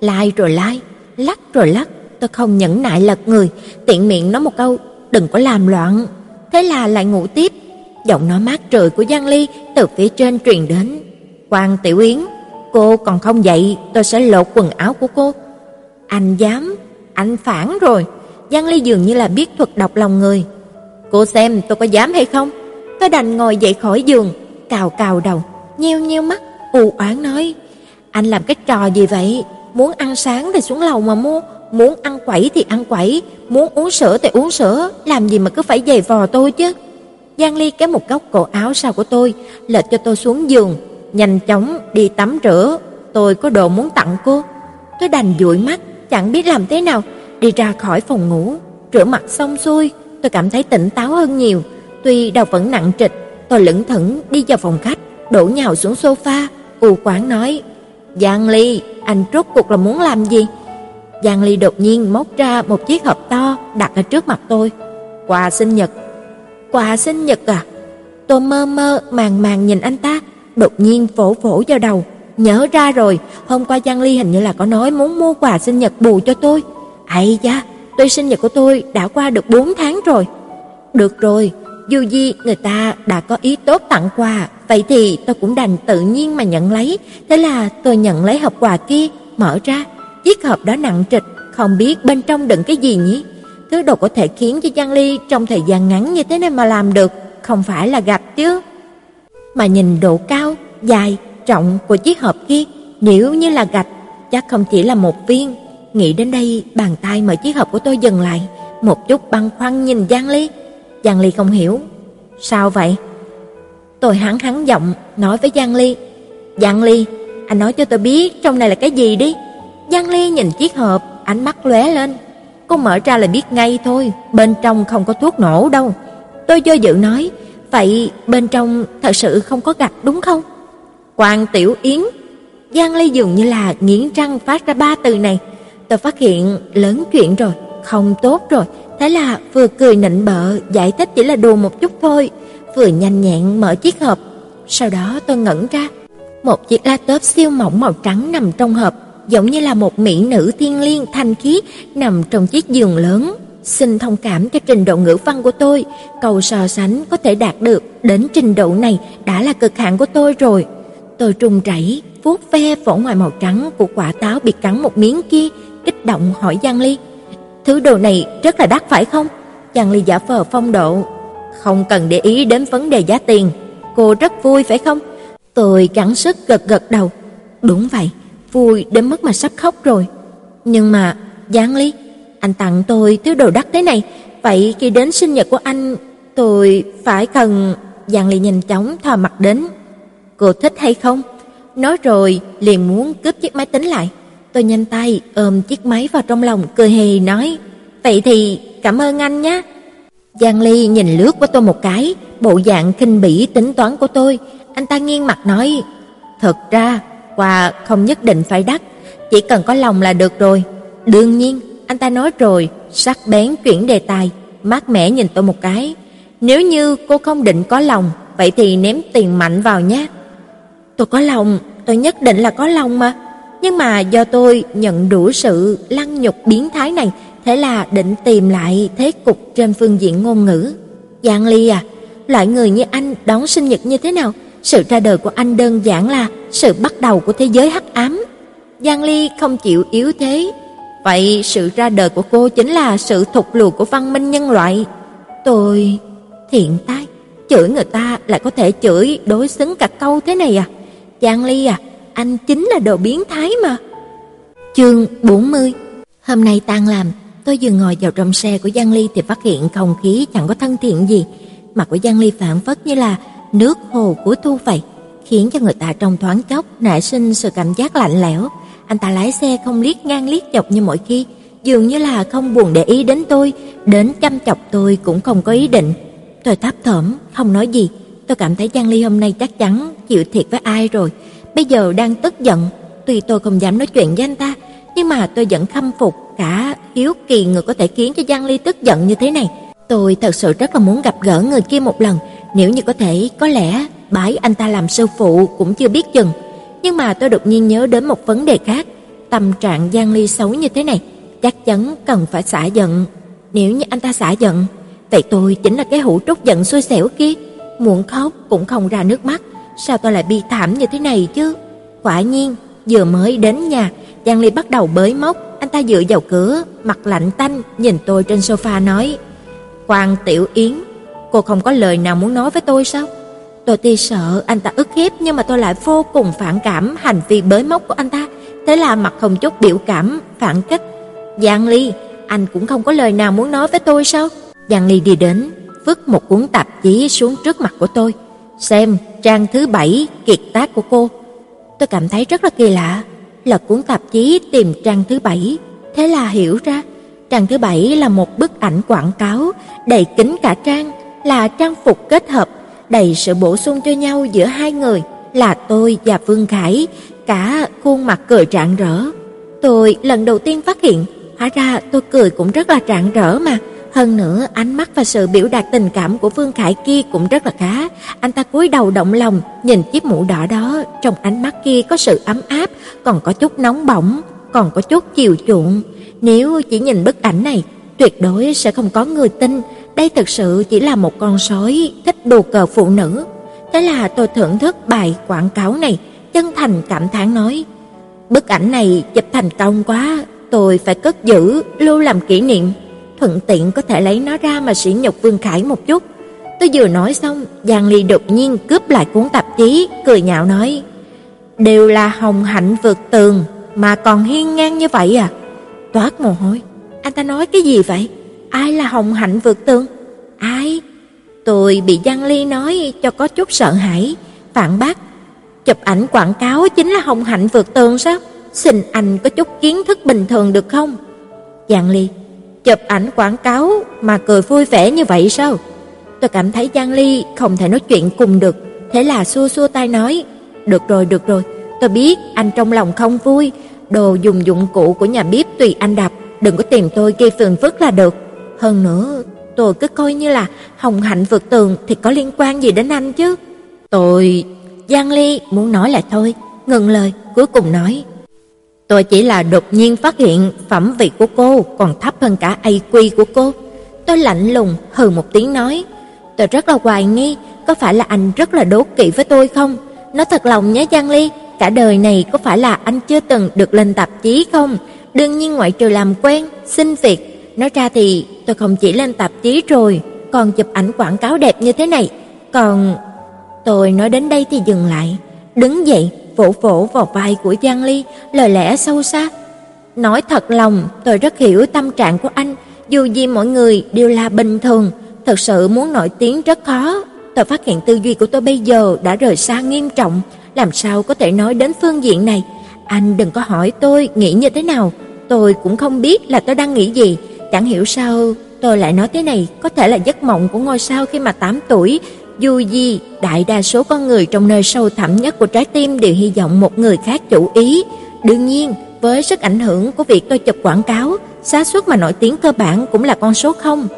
lai rồi lai, lắc rồi lắc. Tôi không nhẫn nại lật người, tiện miệng nói một câu, đừng có làm loạn. Thế là lại ngủ tiếp. Giọng nói mát trời của Giang Ly từ phía trên truyền đến, Quan Tiểu Yến, cô còn không dậy, tôi sẽ lột quần áo của cô. Anh dám? Anh phản rồi. Giang Ly dường như là biết thuật đọc lòng người. Cô xem tôi có dám hay không? Tôi đành ngồi dậy khỏi giường, cào cào đầu, nheo nheo mắt, u oán nói, anh làm cái trò gì vậy? Muốn ăn sáng thì xuống lầu mà mua, muốn ăn quẩy thì ăn quẩy, muốn uống sữa thì uống sữa, làm gì mà cứ phải giày vò tôi chứ? Giang Ly kéo một góc cổ áo sau của tôi, lệch cho tôi xuống giường, nhanh chóng đi tắm rửa, tôi có đồ muốn tặng cô. Tôi đành dụi mắt, chẳng biết làm thế nào, đi ra khỏi phòng ngủ. Rửa mặt xong xuôi, tôi cảm thấy tỉnh táo hơn nhiều, tuy đầu vẫn nặng trịch. Tôi lững thững đi vào phòng khách, đổ nhào xuống sofa, u oán nói, Giang Ly, anh rốt cuộc là muốn làm gì? Giang Ly đột nhiên móc ra một chiếc hộp to đặt ở trước mặt tôi. Quà sinh nhật. Quà sinh nhật à? Tôi mơ mơ màng màng nhìn anh ta, đột nhiên vỗ vỗ vào đầu, nhớ ra rồi, hôm qua Giang Ly hình như là có nói muốn mua quà sinh nhật bù cho tôi. Ây da, tôi sinh nhật của tôi đã qua được bốn tháng rồi. Được rồi, dù gì người ta đã có ý tốt tặng quà, vậy thì tôi cũng đành tự nhiên mà nhận lấy. Thế là tôi nhận lấy hộp quà kia, mở ra, chiếc hộp đó nặng trịch, không biết bên trong đựng cái gì nhỉ. Thứ đồ có thể khiến cho Giang Ly trong thời gian ngắn như thế này mà làm được, không phải là gặp chứ. Mà nhìn độ cao, dài, trọng của chiếc hộp kia, nếu như là gạch, chắc không chỉ là một viên. Nghĩ đến đây, bàn tay mở chiếc hộp của tôi dừng lại, một chút băn khoăn nhìn Giang Ly. Giang Ly không hiểu. Sao vậy? Tôi hắn hắn giọng nói với Giang Ly. Giang Ly, anh nói cho tôi biết trong này là cái gì đi. Giang Ly nhìn chiếc hộp, ánh mắt lóe lên. Cô mở ra là biết ngay thôi, bên trong không có thuốc nổ đâu. Tôi do dự nói, vậy bên trong thật sự không có gạch đúng không? Quan Tiểu Yến. Giang Ly dường như là nghiến răng phát ra ba từ này. Tôi phát hiện lớn chuyện rồi, không tốt rồi. Thế là vừa cười nịnh bợ, giải thích chỉ là đùa một chút thôi, vừa nhanh nhẹn mở chiếc hộp. Sau đó tôi ngẩn ra, một chiếc laptop siêu mỏng màu trắng nằm trong hộp, giống như là một mỹ nữ thiên liêng thanh khiết nằm trong chiếc giường lớn. Xin thông cảm cho trình độ ngữ văn của tôi, cầu so sánh có thể đạt được đến trình độ này đã là cực hạn của tôi rồi. Tôi trùng rẫy vuốt ve vỏ ngoài màu trắng của quả táo bị cắn một miếng kia, kích động hỏi Giang Ly, thứ đồ này rất là đắt phải không? Giang Ly giả vờ phong độ, không cần để ý đến vấn đề giá tiền. Cô rất vui phải không? Tôi gắng sức gật gật đầu. Đúng vậy, vui đến mức mà sắp khóc rồi. Nhưng mà Giang Ly, anh tặng tôi thứ đồ đắt thế này, vậy khi đến sinh nhật của anh tôi phải cần... Giang Ly nhanh chóng thò mặt đến. Cô thích hay không? Nói rồi liền muốn cướp chiếc máy tính lại. Tôi nhanh tay ôm chiếc máy vào trong lòng, cười hì nói, vậy thì cảm ơn anh nhé. Giang Ly nhìn lướt qua tôi một cái, bộ dạng khinh bỉ tính toán của tôi. Anh ta nghiêng mặt nói, thật ra quà không nhất định phải đắt, chỉ cần có lòng là được rồi. Đương nhiên, anh ta nói rồi, sắc bén chuyển đề tài, mát mẻ nhìn tôi một cái, nếu như cô không định có lòng, vậy thì ném tiền mạnh vào nhé. Tôi có lòng, tôi nhất định là có lòng mà. Nhưng mà do tôi nhận đủ sự lăng nhục biến thái này, thế là định tìm lại thế cục trên phương diện ngôn ngữ. Giang Ly à, loại người như anh đón sinh nhật như thế nào? Sự ra đời của anh đơn giản là sự bắt đầu của thế giới hắc ám. Giang Ly không chịu yếu thế. Vậy sự ra đời của cô chính là sự thụt lùi của văn minh nhân loại. Tôi... thiện tai, chửi người ta lại có thể chửi đối xứng cả câu thế này à? Giang Ly à, anh chính là đồ biến thái mà. Chương bốn mươi. Hôm nay tan làm, tôi vừa ngồi vào trong xe của Giang Ly thì phát hiện không khí chẳng có thân thiện gì. Mặt của Giang Ly phảng phất như là nước hồ của thu vậy, khiến cho người ta trong thoáng chốc nảy sinh sự cảm giác lạnh lẽo. Anh ta lái xe không liếc ngang liếc dọc như mọi khi, dường như là không buồn để ý đến tôi, đến chăm chọc tôi cũng không có ý định. Tôi thấp thỏm không nói gì. Tôi cảm thấy Giang Ly hôm nay chắc chắn chịu thiệt với ai rồi. Bây giờ đang tức giận, tuy tôi không dám nói chuyện với anh ta, nhưng mà tôi vẫn khâm phục cả hiếu kỳ người có thể khiến cho Giang Ly tức giận như thế này. Tôi thật sự rất là muốn gặp gỡ người kia một lần, nếu như có thể, có lẽ bái anh ta làm sư phụ cũng chưa biết chừng. Nhưng mà tôi đột nhiên nhớ đến một vấn đề khác, tâm trạng Giang Ly xấu như thế này, chắc chắn cần phải xả giận. Nếu như anh ta xả giận, vậy tôi chính là cái hũ trút giận xui xẻo kia, muốn khóc cũng không ra nước mắt. Sao tôi lại bi thảm như thế này chứ? Quả nhiên, vừa mới đến nhà, Giang Ly bắt đầu bới móc. Anh ta dựa vào cửa, mặt lạnh tanh, nhìn tôi trên sofa nói, Quan Tiểu Yến, cô không có lời nào muốn nói với tôi sao? Tôi tuy sợ anh ta ức hiếp, nhưng mà tôi lại vô cùng phản cảm hành vi bới móc của anh ta. Thế là mặt không chút biểu cảm, phản kích, Giang Ly, anh cũng không có lời nào muốn nói với tôi sao? Giang Ly đi đến, vứt một cuốn tạp chí xuống trước mặt của tôi. Xem, trang thứ bảy, kiệt tác của cô. Tôi cảm thấy rất là kỳ lạ, lật cuốn tạp chí tìm trang thứ bảy, thế là hiểu ra. Trang thứ bảy là một bức ảnh quảng cáo, đầy kính cả trang, là trang phục kết hợp, đầy sự bổ sung cho nhau giữa hai người, là tôi và Phương Khải, cả khuôn mặt cười rạng rỡ. Tôi lần đầu tiên phát hiện, hóa ra tôi cười cũng rất là rạng rỡ mà. Hơn nữa, ánh mắt và sự biểu đạt tình cảm của Phương Khải kia cũng rất là khá. Anh ta cúi đầu động lòng, nhìn chiếc mũ đỏ đó, trong ánh mắt kia có sự ấm áp, còn có chút nóng bỏng, còn có chút chiều chuộng. Nếu chỉ nhìn bức ảnh này, tuyệt đối sẽ không có người tin đây thực sự chỉ là một con sói thích đùa cờ phụ nữ. Thế là tôi thưởng thức bài quảng cáo này, chân thành cảm thán nói: bức ảnh này chụp thành công quá, tôi phải cất giữ, lưu làm kỷ niệm, thuận tiện có thể lấy nó ra mà sỉ nhục Vương Khải một chút. Tôi vừa nói xong, Giang Ly đột nhiên cướp lại cuốn tạp chí, cười nhạo nói: đều là Hồng Hạnh vượt tường mà còn hiên ngang như vậy à? Toát mồ hôi, anh ta nói cái gì vậy? Ai là Hồng Hạnh vượt tường? Ai? Tôi bị Giang Ly nói cho có chút sợ hãi, phản bác: chụp ảnh quảng cáo chính là Hồng Hạnh vượt tường sao? Xin anh có chút kiến thức bình thường được không? Giang Ly: chụp ảnh quảng cáo mà cười vui vẻ như vậy sao? Tôi cảm thấy Giang Ly không thể nói chuyện cùng được, thế là xua xua tay nói: được rồi, được rồi, tôi biết anh trong lòng không vui, đồ dùng dụng cụ của nhà bếp tùy anh đập, đừng có tìm tôi gây phiền phức là được. Hơn nữa, tôi cứ coi như là Hồng Hạnh vượt tường thì có liên quan gì đến anh chứ? Tôi... Giang Ly muốn nói lại thôi, ngừng lời, cuối cùng nói: tôi chỉ là đột nhiên phát hiện phẩm vị của cô còn thấp hơn cả i kiu của cô. Tôi lạnh lùng hừ một tiếng nói: tôi rất là hoài nghi, có phải là anh rất là đố kỵ với tôi không? Nói thật lòng nhé Giang Ly, cả đời này có phải là anh chưa từng được lên tạp chí không? Đương nhiên ngoại trừ làm quen, xin việc. Nói ra thì tôi không chỉ lên tạp chí rồi, còn chụp ảnh quảng cáo đẹp như thế này. Còn... Tôi nói đến đây thì dừng lại, đứng dậy, vỗ vỗ vào vai của Giang Ly, lời lẽ sâu xa: nói thật lòng, tôi rất hiểu tâm trạng của anh, dù gì mọi người đều là bình thường, thật sự muốn nổi tiếng rất khó. Tôi phát hiện tư duy của tôi bây giờ đã rời xa nghiêm trọng, làm sao có thể nói đến phương diện này. Anh đừng có hỏi tôi nghĩ như thế nào, tôi cũng không biết là tôi đang nghĩ gì. Chẳng hiểu sao tôi lại nói thế này, có thể là giấc mộng của ngôi sao khi mà tám tuổi. Dù gì, đại đa số con người trong nơi sâu thẳm nhất của trái tim đều hy vọng một người khác chủ ý. Đương nhiên, với sức ảnh hưởng của việc tôi chụp quảng cáo, xác suất mà nổi tiếng cơ bản cũng là con số không.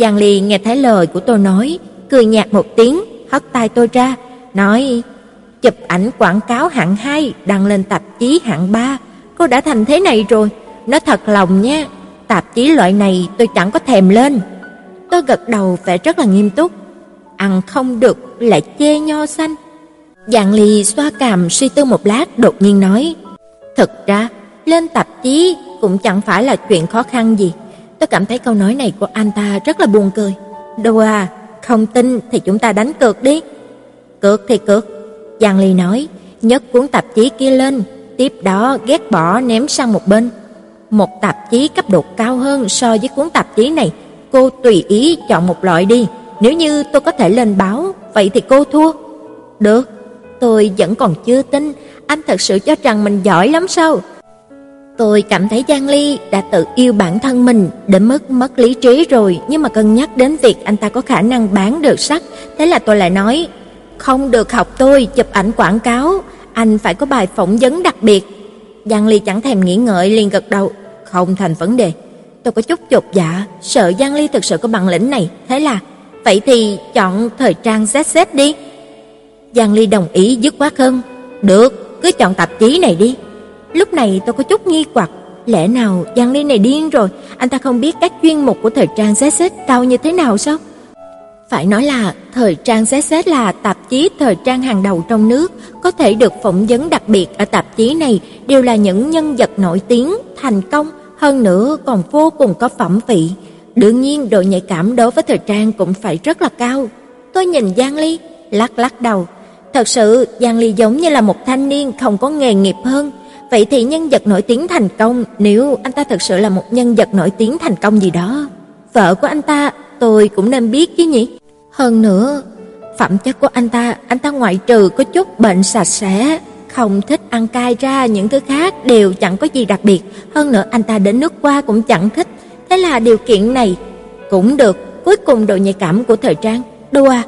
Giang Ly nghe thấy lời của tôi nói, cười nhạt một tiếng, hất tay tôi ra, nói: chụp ảnh quảng cáo hạng hai, đăng lên tạp chí hạng ba, cô đã thành thế này rồi. Nói thật lòng nha, tạp chí loại này tôi chẳng có thèm lên. Tôi gật đầu vẻ rất là nghiêm túc. Ăn không được lại chê nho xanh. Giang Ly xoa cằm suy tư một lát, đột nhiên nói: thực ra lên tạp chí cũng chẳng phải là chuyện khó khăn gì. Tôi cảm thấy câu nói này của anh ta rất là buồn cười. Đâu à, không tin thì chúng ta đánh cược đi. Cược thì cược, Giang Ly nói, nhấc cuốn tạp chí kia lên, tiếp đó ghét bỏ ném sang một bên. Một tạp chí cấp độ cao hơn so với cuốn tạp chí này, cô tùy ý chọn một loại đi. Nếu như tôi có thể lên báo, vậy thì cô thua. Được, tôi vẫn còn chưa tin. Anh thật sự cho rằng mình giỏi lắm sao? Tôi cảm thấy Giang Ly đã tự yêu bản thân mình đến mức mất lý trí rồi. Nhưng mà cân nhắc đến việc anh ta có khả năng bán được sách, thế là tôi lại nói: không được học tôi chụp ảnh quảng cáo, anh phải có bài phỏng vấn đặc biệt. Giang Ly chẳng thèm nghĩ ngợi liền gật đầu: không thành vấn đề. Tôi có chút chột dạ, sợ Giang Ly thực sự có bản lĩnh này. Thế là: vậy thì chọn thời trang Z Z đi. Giang Ly đồng ý dứt khoát hơn: được, cứ chọn tạp chí này đi. Lúc này tôi có chút nghi hoặc, lẽ nào Giang Ly này điên rồi? Anh ta không biết các chuyên mục của thời trang Z Z cao như thế nào sao? Phải nói là thời trang Z Z là tạp chí thời trang hàng đầu trong nước. Có thể được phỏng vấn đặc biệt ở tạp chí này đều là những nhân vật nổi tiếng, thành công, hơn nữa còn vô cùng có phẩm vị. Đương nhiên độ nhạy cảm đối với thời trang cũng phải rất là cao. Tôi nhìn Giang Ly, lắc lắc đầu. Thật sự Giang Ly giống như là một thanh niên không có nghề nghiệp hơn. Vậy thì nhân vật nổi tiếng thành công, nếu anh ta thật sự là một nhân vật nổi tiếng thành công gì đó, vợ của anh ta tôi cũng nên biết chứ nhỉ? Hơn nữa, phẩm chất của anh ta, anh ta ngoại trừ có chút bệnh sạch sẽ, không thích ăn cay ra, những thứ khác đều chẳng có gì đặc biệt. Hơn nữa anh ta đến nước qua cũng chẳng thích. Thế là điều kiện này cũng được. Cuối cùng độ nhạy cảm của thời trang. Đùa à,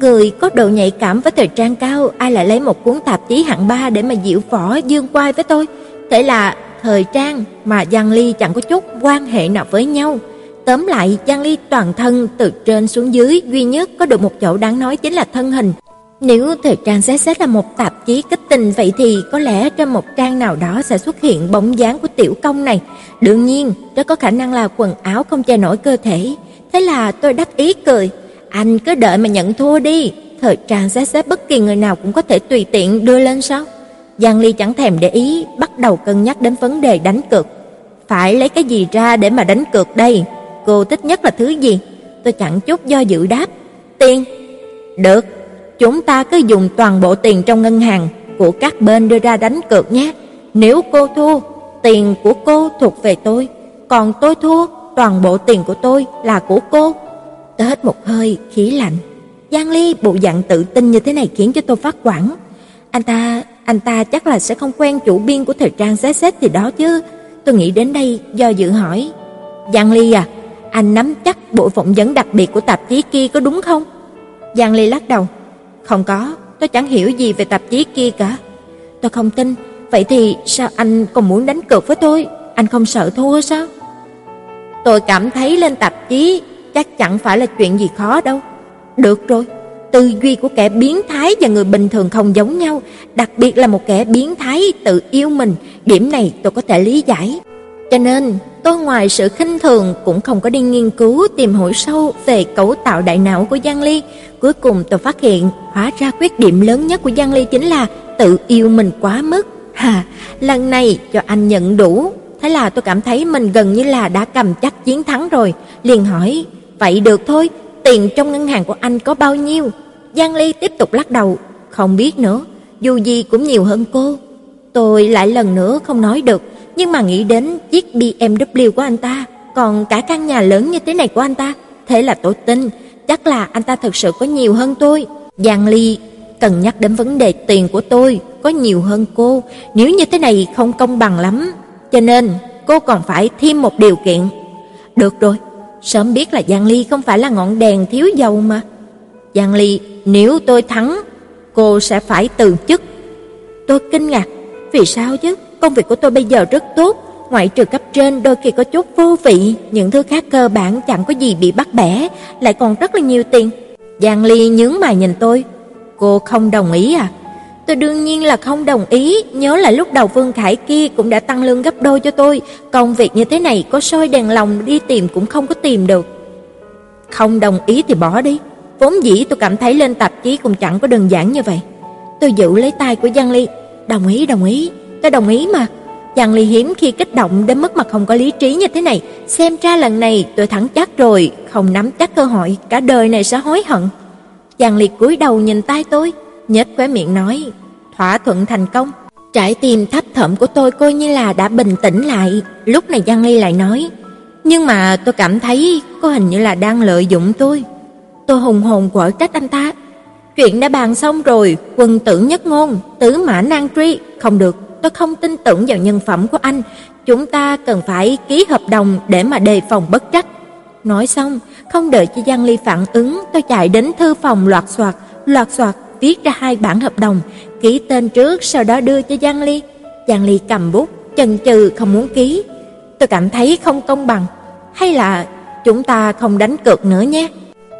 người có độ nhạy cảm với thời trang cao, ai lại lấy một cuốn tạp chí hạng ba để mà diễu võ dương oai với tôi? Thế là thời trang mà Giang Ly chẳng có chút quan hệ nào với nhau. Tóm lại, Giang Ly toàn thân từ trên xuống dưới duy nhất có được một chỗ đáng nói chính là thân hình. Nếu thời trang xét xét là một tạp chí kích tình, vậy thì có lẽ trên một trang nào đó sẽ xuất hiện bóng dáng của tiểu công này. Đương nhiên, rất có khả năng là quần áo không che nổi cơ thể. Thế là tôi đắc ý cười, anh cứ đợi mà nhận thua đi. Thời trang xét xét bất kỳ người nào cũng có thể tùy tiện đưa lên sao? Giang Ly chẳng thèm để ý, bắt đầu cân nhắc đến vấn đề đánh cược. Phải lấy cái gì ra để mà đánh cược đây? Cô thích nhất là thứ gì? Tôi chẳng chút do dự đáp. Tiền. Được, chúng ta cứ dùng toàn bộ tiền trong ngân hàng của các bên đưa ra đánh cược nhé. Nếu cô thua, tiền của cô thuộc về tôi, còn tôi thua, toàn bộ tiền của tôi là của cô. Tôi hít một hơi khí lạnh. Giang Ly bộ dạng tự tin như thế này khiến cho tôi phát hoảng. Anh ta, anh ta chắc là sẽ không quen chủ biên của thời trang xé xét thì đó chứ. Tôi nghĩ đến đây do dự hỏi, Giang Ly à, anh nắm chắc bộ phỏng vấn đặc biệt của tạp chí kia có đúng không? Giang Ly lắc đầu. Không có, tôi chẳng hiểu gì về tạp chí kia cả. Tôi không tin. Vậy thì sao anh còn muốn đánh cược với tôi? Anh không sợ thua sao? Tôi cảm thấy lên tạp chí chắc chẳng phải là chuyện gì khó đâu. Được rồi, tư duy của kẻ biến thái và người bình thường không giống nhau, đặc biệt là một kẻ biến thái tự yêu mình. Điểm này tôi có thể lý giải. Cho nên tôi ngoài sự khinh thường cũng không có đi nghiên cứu tìm hiểu sâu về cấu tạo đại não của Giang Ly. Cuối cùng tôi phát hiện hóa ra khuyết điểm lớn nhất của Giang Ly chính là tự yêu mình quá mức. Hà, lần này cho anh nhận đủ. Thế là tôi cảm thấy mình gần như là đã cầm chắc chiến thắng rồi, liền hỏi, vậy được thôi, tiền trong ngân hàng của anh có bao nhiêu? Giang Ly tiếp tục lắc đầu, không biết nữa, dù gì cũng nhiều hơn cô. Tôi lại lần nữa không nói được, nhưng mà nghĩ đến chiếc bê em vê của anh ta, còn cả căn nhà lớn như thế này của anh ta, thế là tôi tin, chắc là anh ta thực sự có nhiều hơn tôi. Giang Ly cần nhắc đến vấn đề tiền của tôi có nhiều hơn cô, nếu như thế này không công bằng lắm. Cho nên cô còn phải thêm một điều kiện. Được rồi, sớm biết là Giang Ly không phải là ngọn đèn thiếu dầu mà. Giang Ly, nếu tôi thắng, cô sẽ phải từ chức. Tôi kinh ngạc, vì sao chứ? Công việc của tôi bây giờ rất tốt, ngoại trừ cấp trên đôi khi có chút vô vị, những thứ khác cơ bản chẳng có gì bị bắt bẻ, lại còn rất là nhiều tiền. Giang Ly nhướng mày nhìn tôi, cô không đồng ý à? Tôi đương nhiên là không đồng ý, nhớ là lúc đầu Phương Khải kia cũng đã tăng lương gấp đôi cho tôi, công việc như thế này có soi đèn lồng đi tìm cũng không có tìm được. Không đồng ý thì bỏ đi, vốn dĩ tôi cảm thấy lên tạp chí cũng chẳng có đơn giản như vậy. Tôi giữ lấy tay của Giang Ly, đồng ý đồng ý, tôi đồng ý mà. Giang Ly hiếm khi kích động đến mức mà không có lý trí như thế này, xem ra lần này tôi thắng chắc rồi, không nắm chắc cơ hội, cả đời này sẽ hối hận. Giang Ly cúi đầu nhìn tay tôi, nhếch khóe miệng nói, thỏa thuận thành công. Trái tim thấp thỏm của tôi coi như là đã bình tĩnh lại. Lúc này Giang Ly lại nói, nhưng mà tôi cảm thấy cô hình như là đang lợi dụng tôi. Tôi hùng hồn quở trách anh ta, chuyện đã bàn xong rồi, quân tử nhất ngôn, tứ mã nan truy. Không được, tôi không tin tưởng vào nhân phẩm của anh, chúng ta cần phải ký hợp đồng để mà đề phòng bất trắc. Nói xong, không đợi cho Giang Ly phản ứng, tôi chạy đến thư phòng loạt soạt, loạt soạt viết ra hai bản hợp đồng, ký tên trước sau đó đưa cho Giang Ly. Giang Ly cầm bút, chần chừ không muốn ký. Tôi cảm thấy không công bằng, hay là chúng ta không đánh cược nữa nhé.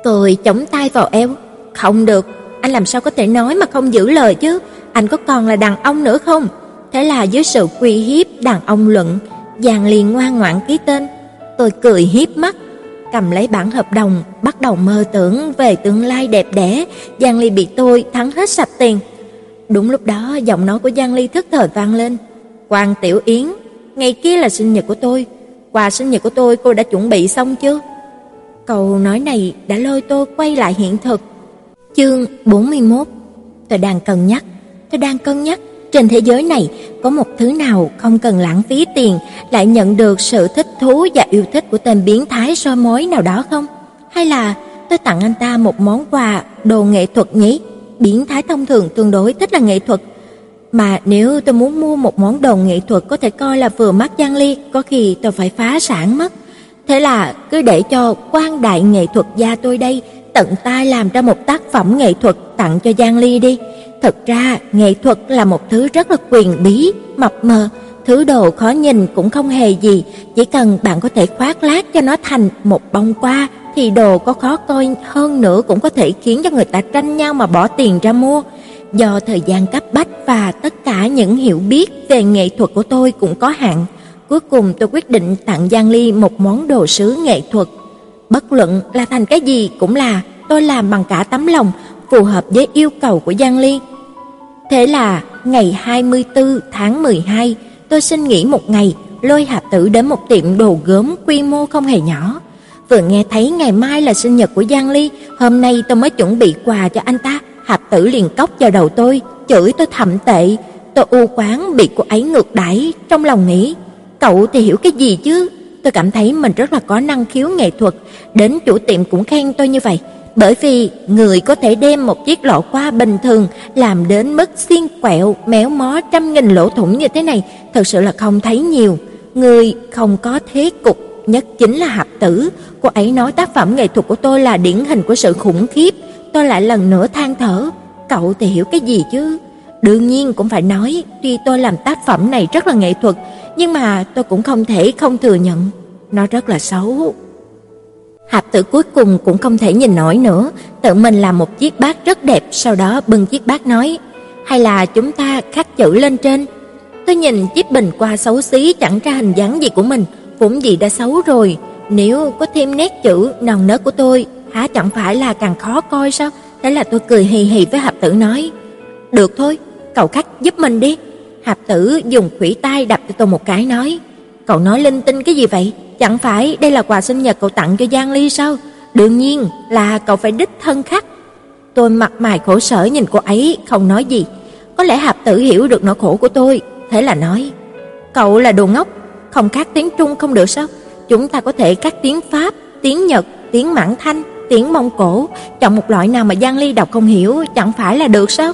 Tôi chống tay vào eo, không được, anh làm sao có thể nói mà không giữ lời chứ, anh có còn là đàn ông nữa không? Thế là dưới sự uy hiếp đàn ông luận, Giang Ly ngoan ngoãn ký tên. Tôi cười hiếp mắt, cầm lấy bản hợp đồng, bắt đầu mơ tưởng về tương lai đẹp đẽ. Giang Ly bị tôi thắng hết sạch tiền. Đúng lúc đó, giọng nói của Giang Ly thức thời vang lên, Quan Tiểu Yến, ngày kia là sinh nhật của tôi, quà sinh nhật của tôi cô đã chuẩn bị xong chưa? Câu nói này đã lôi tôi quay lại hiện thực. Chương bốn mươi mốt. Tôi đang cân nhắc, tôi đang cân nhắc trên thế giới này có một thứ nào không cần lãng phí tiền lại nhận được sự thích thú và yêu thích của tên biến thái soi mói nào đó không? Hay là tôi tặng anh ta một món quà đồ nghệ thuật nhỉ? Biến thái thông thường tương đối thích là nghệ thuật, mà nếu tôi muốn mua một món đồ nghệ thuật có thể coi là vừa mắt Giang Ly, có khi tôi phải phá sản mất. Thế là cứ để cho quan đại nghệ thuật gia tôi đây tận tay làm ra một tác phẩm nghệ thuật tặng cho Giang Ly đi. Thật ra nghệ thuật là một thứ rất là quyền bí, mập mờ, Thứ đồ khó nhìn cũng không hề gì, chỉ cần bạn có thể khoác lác cho nó thành một bông hoa thì đồ có khó coi hơn nữa cũng có thể khiến cho người ta tranh nhau mà bỏ tiền ra mua. Do thời gian cấp bách và tất cả những hiểu biết về nghệ thuật của tôi cũng có hạn, cuối cùng tôi quyết định tặng Giang Ly một món đồ sứ nghệ thuật. Bất luận là thành cái gì cũng là, tôi làm bằng cả tấm lòng, phù hợp với yêu cầu của Giang Ly. Thế là ngày hai mươi tư tháng mười hai, tôi xin nghỉ một ngày, lôi Hạp Tử đến một tiệm đồ gốm quy mô không hề nhỏ. Vừa nghe thấy ngày mai là sinh nhật của Giang Ly, hôm nay tôi mới chuẩn bị quà cho anh ta, Hạp Tử liền cốc vào đầu tôi, chửi tôi thậm tệ. Tôi u oán bị cô ấy ngược đãi, trong lòng nghĩ, cậu thì hiểu cái gì chứ? Tôi cảm thấy mình rất là có năng khiếu nghệ thuật, đến chủ tiệm cũng khen tôi như vậy, bởi vì người có thể đem một chiếc lọ hoa bình thường làm đến mức xiên quẹo, méo mó trăm nghìn lỗ thủng như thế này, thật sự là không thấy nhiều. Người không có thế cục nhất chính là Hạp Tử. Cô ấy nói tác phẩm nghệ thuật của tôi là điển hình của sự khủng khiếp. Tôi lại lần nữa than thở, cậu thì hiểu cái gì chứ? Đương nhiên cũng phải nói, tuy tôi làm tác phẩm này rất là nghệ thuật, nhưng mà tôi cũng không thể không thừa nhận nó rất là xấu. Hạp Tử cuối cùng cũng không thể nhìn nổi nữa, tự mình làm một chiếc bát rất đẹp, sau đó bưng chiếc bát nói, hay là chúng ta khắc chữ lên trên. Tôi nhìn chiếc bình qua xấu xí chẳng ra hình dáng gì của mình, vốn gì đã xấu rồi, nếu có thêm nét chữ non nớt của tôi, há chẳng phải là càng khó coi sao? Thế là tôi cười hì hì với Hạp Tử nói, được thôi, cậu khắc giúp mình đi. Hạp Tử dùng khuỷu tay đập cho tôi một cái nói, cậu nói linh tinh cái gì vậy? Chẳng phải đây là quà sinh nhật cậu tặng cho Giang Ly sao? Đương nhiên là cậu phải đích thân khắc. Tôi mặt mày khổ sở nhìn cô ấy, không nói gì. Có lẽ Hạp Tử hiểu được nỗi khổ của tôi, thế là nói, cậu là đồ ngốc, không khắc tiếng Trung không được sao? Chúng ta có thể khắc tiếng Pháp, tiếng Nhật, tiếng Mãn Thanh, tiếng Mông Cổ, chọn một loại nào mà Giang Ly đọc không hiểu chẳng phải là được sao?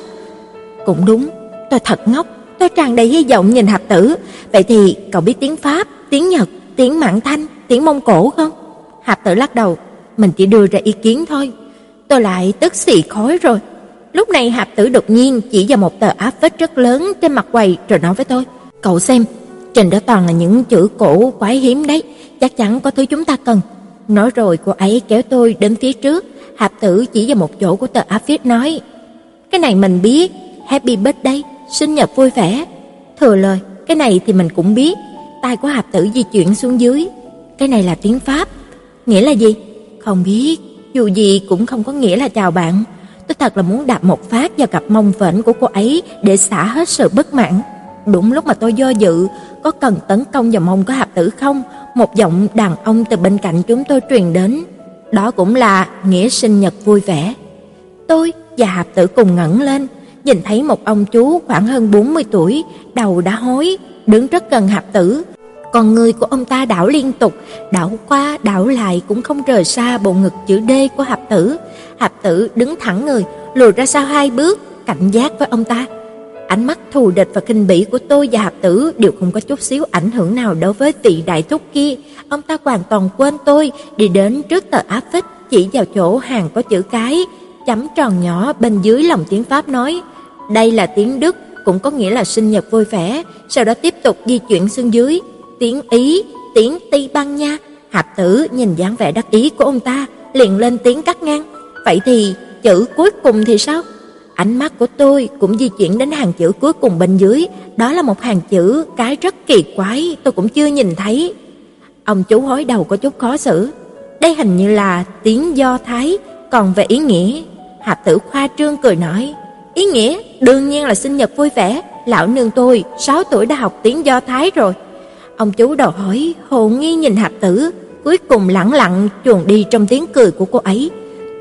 Cũng đúng, tôi thật ngốc. Tôi tràn đầy hy vọng nhìn Hạp Tử, vậy thì cậu biết tiếng Pháp, tiếng Nhật, tiếng Mãn Thanh, tiếng Mông Cổ không? Hạp Tử lắc đầu, mình chỉ đưa ra ý kiến thôi. Tôi lại tức xì khói rồi. Lúc này Hạp Tử đột nhiên chỉ vào một tờ áp phích rất lớn trên mặt quầy rồi nói với tôi, cậu xem, trên đó toàn là những chữ cổ quái hiếm đấy, chắc chắn có thứ chúng ta cần. Nói rồi cô ấy kéo tôi đến phía trước. Hạp Tử chỉ vào một chỗ của tờ áp phích nói, cái này mình biết, happy birthday, sinh nhật vui vẻ. Thừa lời, cái này thì mình cũng biết. Tay của Hạp Tử di chuyển xuống dưới. Cái này là tiếng Pháp, nghĩa là gì? Không biết, dù gì cũng không có nghĩa là chào bạn. Tôi thật là muốn đạp một phát vào cặp mông phễnh của cô ấy để xả hết sự bất mãn. Đúng lúc mà tôi do dự, có cần tấn công vào mông của Hạp Tử không? Một giọng đàn ông từ bên cạnh chúng tôi truyền đến, đó cũng là nghĩa sinh nhật vui vẻ. Tôi và Hạp Tử cùng ngẩng lên, nhìn thấy một ông chú khoảng hơn bốn mươi tuổi, đầu đã hói, đứng rất gần Hạp Tử. Con người của ông ta đảo liên tục, đảo qua đảo lại cũng không rời xa bộ ngực chữ D của Hạp Tử. Hạp Tử đứng thẳng người, lùi ra sau hai bước, cảnh giác với ông ta. Ánh mắt thù địch và khinh bỉ của tôi và Hạp Tử đều không có chút xíu ảnh hưởng nào đối với vị đại thúc kia. Ông ta hoàn toàn quên tôi, đi đến trước tờ áp phích, chỉ vào chỗ hàng có chữ cái chấm tròn nhỏ bên dưới lòng tiếng Pháp nói, đây là tiếng Đức, cũng có nghĩa là sinh nhật vui vẻ. Sau đó tiếp tục di chuyển xuống dưới, tiếng Ý, tiếng Tây Ban Nha. Hạp Tử nhìn dáng vẻ đắc ý của ông ta, liền lên tiếng cắt ngang, vậy thì chữ cuối cùng thì sao? Ánh mắt của tôi cũng di chuyển đến hàng chữ cuối cùng bên dưới, đó là một hàng chữ cái rất kỳ quái, tôi cũng chưa nhìn thấy. Ông chú hói đầu có chút khó xử, đây hình như là tiếng Do Thái, còn về ý nghĩa, Hạp Tử khoa trương cười nói, ý nghĩa đương nhiên là sinh nhật vui vẻ, lão nương tôi sáu tuổi đã học tiếng Do Thái rồi. Ông chú đầu hỏi hồ nghi nhìn Hạp Tử, cuối cùng lẳng lặng chuồn đi trong tiếng cười của cô ấy.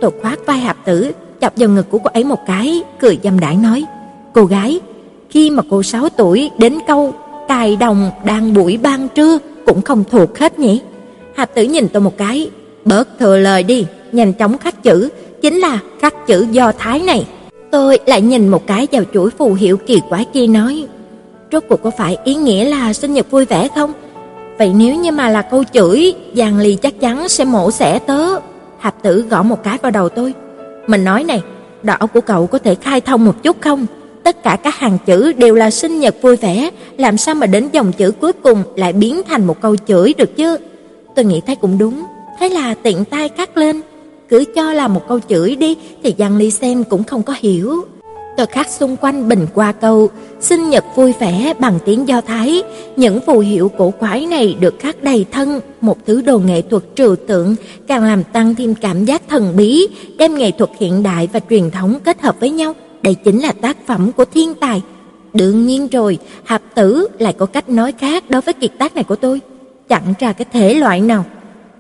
Tôi khoác vai Hạp Tử, chọc vào ngực của cô ấy một cái, cười dâm đãng nói, cô gái, khi mà cô sáu tuổi đến câu cài đồng đang buổi ban trưa cũng không thuộc hết nhỉ? Hạp Tử nhìn tôi một cái, bớt thừa lời đi, nhanh chóng khắc chữ, chính là khắc chữ Do Thái này. Tôi lại nhìn một cái vào chuỗi phù hiệu kỳ quái kia nói, rốt cuộc có phải ý nghĩa là sinh nhật vui vẻ không? Vậy nếu như mà là câu chửi, Giang Ly chắc chắn sẽ mổ xẻ tớ. Hạp Tử gõ một cái vào đầu tôi, mình nói này, đầu của cậu có thể khai thông một chút không? tất cả các hàng chữ đều là sinh nhật vui vẻ, làm sao mà đến dòng chữ cuối cùng lại biến thành một câu chửi được chứ? Tôi nghĩ thấy cũng đúng, thế là tiện tay cắt lên, cứ cho là một câu chửi đi thì Giang Ly xem cũng không có hiểu. Tôi khắc xung quanh bình qua câu sinh nhật vui vẻ bằng tiếng Do Thái, những phù hiệu cổ quái này được khắc đầy thân, một thứ đồ nghệ thuật trừu tượng, càng làm tăng thêm cảm giác thần bí, đem nghệ thuật hiện đại và truyền thống kết hợp với nhau, đây chính là tác phẩm của thiên tài. Đương nhiên rồi, Hạp Tử lại có cách nói khác đối với kiệt tác này của tôi, chẳng ra cái thể loại nào.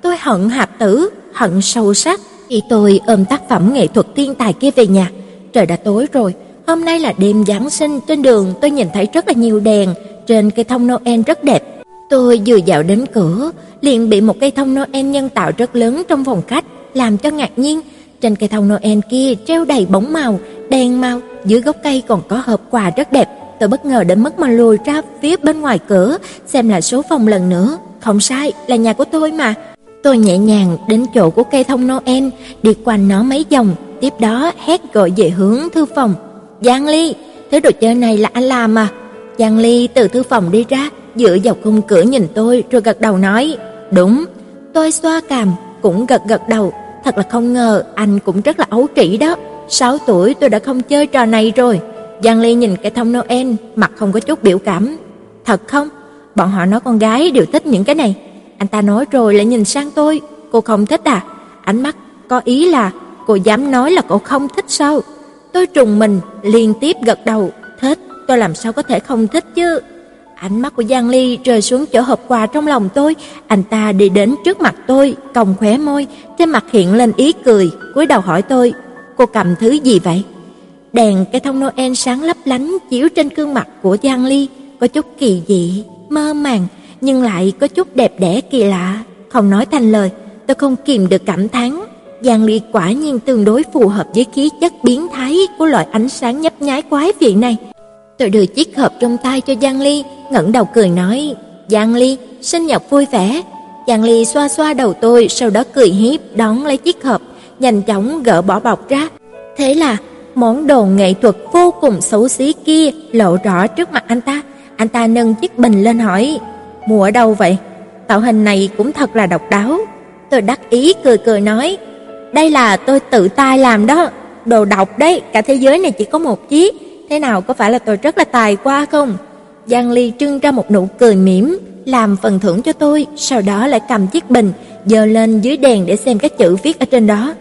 Tôi hận Hạp Tử, hận sâu sắc. Khi tôi ôm tác phẩm nghệ thuật thiên tài kia về nhà, trời đã tối rồi. Hôm nay là đêm Giáng sinh, trên đường tôi nhìn thấy rất là nhiều đèn, trên cây thông Noel rất đẹp. Tôi vừa dạo đến cửa, liền bị một cây thông Noel nhân tạo rất lớn trong phòng khách làm cho ngạc nhiên. Trên cây thông Noel kia treo đầy bóng màu, đèn màu, dưới gốc cây còn có hộp quà rất đẹp. Tôi bất ngờ đến mức mà lùi ra phía bên ngoài cửa, xem lại số phòng lần nữa. Không sai, là nhà của tôi mà. Tôi nhẹ nhàng đến chỗ của cây thông Noel, đi quanh nó mấy vòng, tiếp đó hét gọi về hướng thư phòng. Giang Ly, thứ đồ chơi này là anh làm à? Giang Ly từ thư phòng đi ra, dựa vào khung cửa nhìn tôi rồi gật đầu nói, đúng. Tôi xoa cằm, cũng gật gật đầu, thật là không ngờ anh cũng rất là ấu trĩ đó. Sáu tuổi tôi đã không chơi trò này rồi. Giang Ly nhìn cái thông Noel, mặt không có chút biểu cảm. Thật không? Bọn họ nói con gái đều thích những cái này. Anh ta nói rồi lại nhìn sang tôi, cô không thích à? Ánh mắt có ý là cô dám nói là cô không thích sao? Tôi trùng mình, liên tiếp gật đầu. Thích, tôi làm sao có thể không thích chứ? Ánh mắt của Giang Ly rơi xuống chỗ hộp quà trong lòng tôi. Anh ta đi đến trước mặt tôi, cong khóe môi, trên mặt hiện lên ý cười, cúi đầu hỏi tôi, cô cầm thứ gì vậy? Đèn cây thông Noel sáng lấp lánh chiếu trên gương mặt của Giang Ly, có chút kỳ dị, mơ màng, nhưng lại có chút đẹp đẽ kỳ lạ. Không nói thành lời, tôi không kìm được cảm thán. Giang Ly quả nhiên tương đối phù hợp với khí chất biến thái của loại ánh sáng nhấp nháy quái vị này. Tôi đưa chiếc hộp trong tay cho Giang Ly, ngẩng đầu cười nói, Giang Ly, sinh nhật vui vẻ. Giang Ly xoa xoa đầu tôi, sau đó cười hiếp đón lấy chiếc hộp, nhanh chóng gỡ bỏ bọc ra. Thế là món đồ nghệ thuật vô cùng xấu xí kia lộ rõ trước mặt anh ta. Anh ta nâng chiếc bình lên hỏi, mua ở đâu vậy? Tạo hình này cũng thật là độc đáo. Tôi đắc ý cười cười nói, đây là tôi tự tay làm đó, đồ độc đấy, cả thế giới này chỉ có một chiếc. Thế nào, có phải là tôi rất là tài qua không? Giang Ly trưng ra một nụ cười mỉm, làm phần thưởng cho tôi, sau đó lại cầm chiếc bình, giơ lên dưới đèn để xem các chữ viết ở trên đó.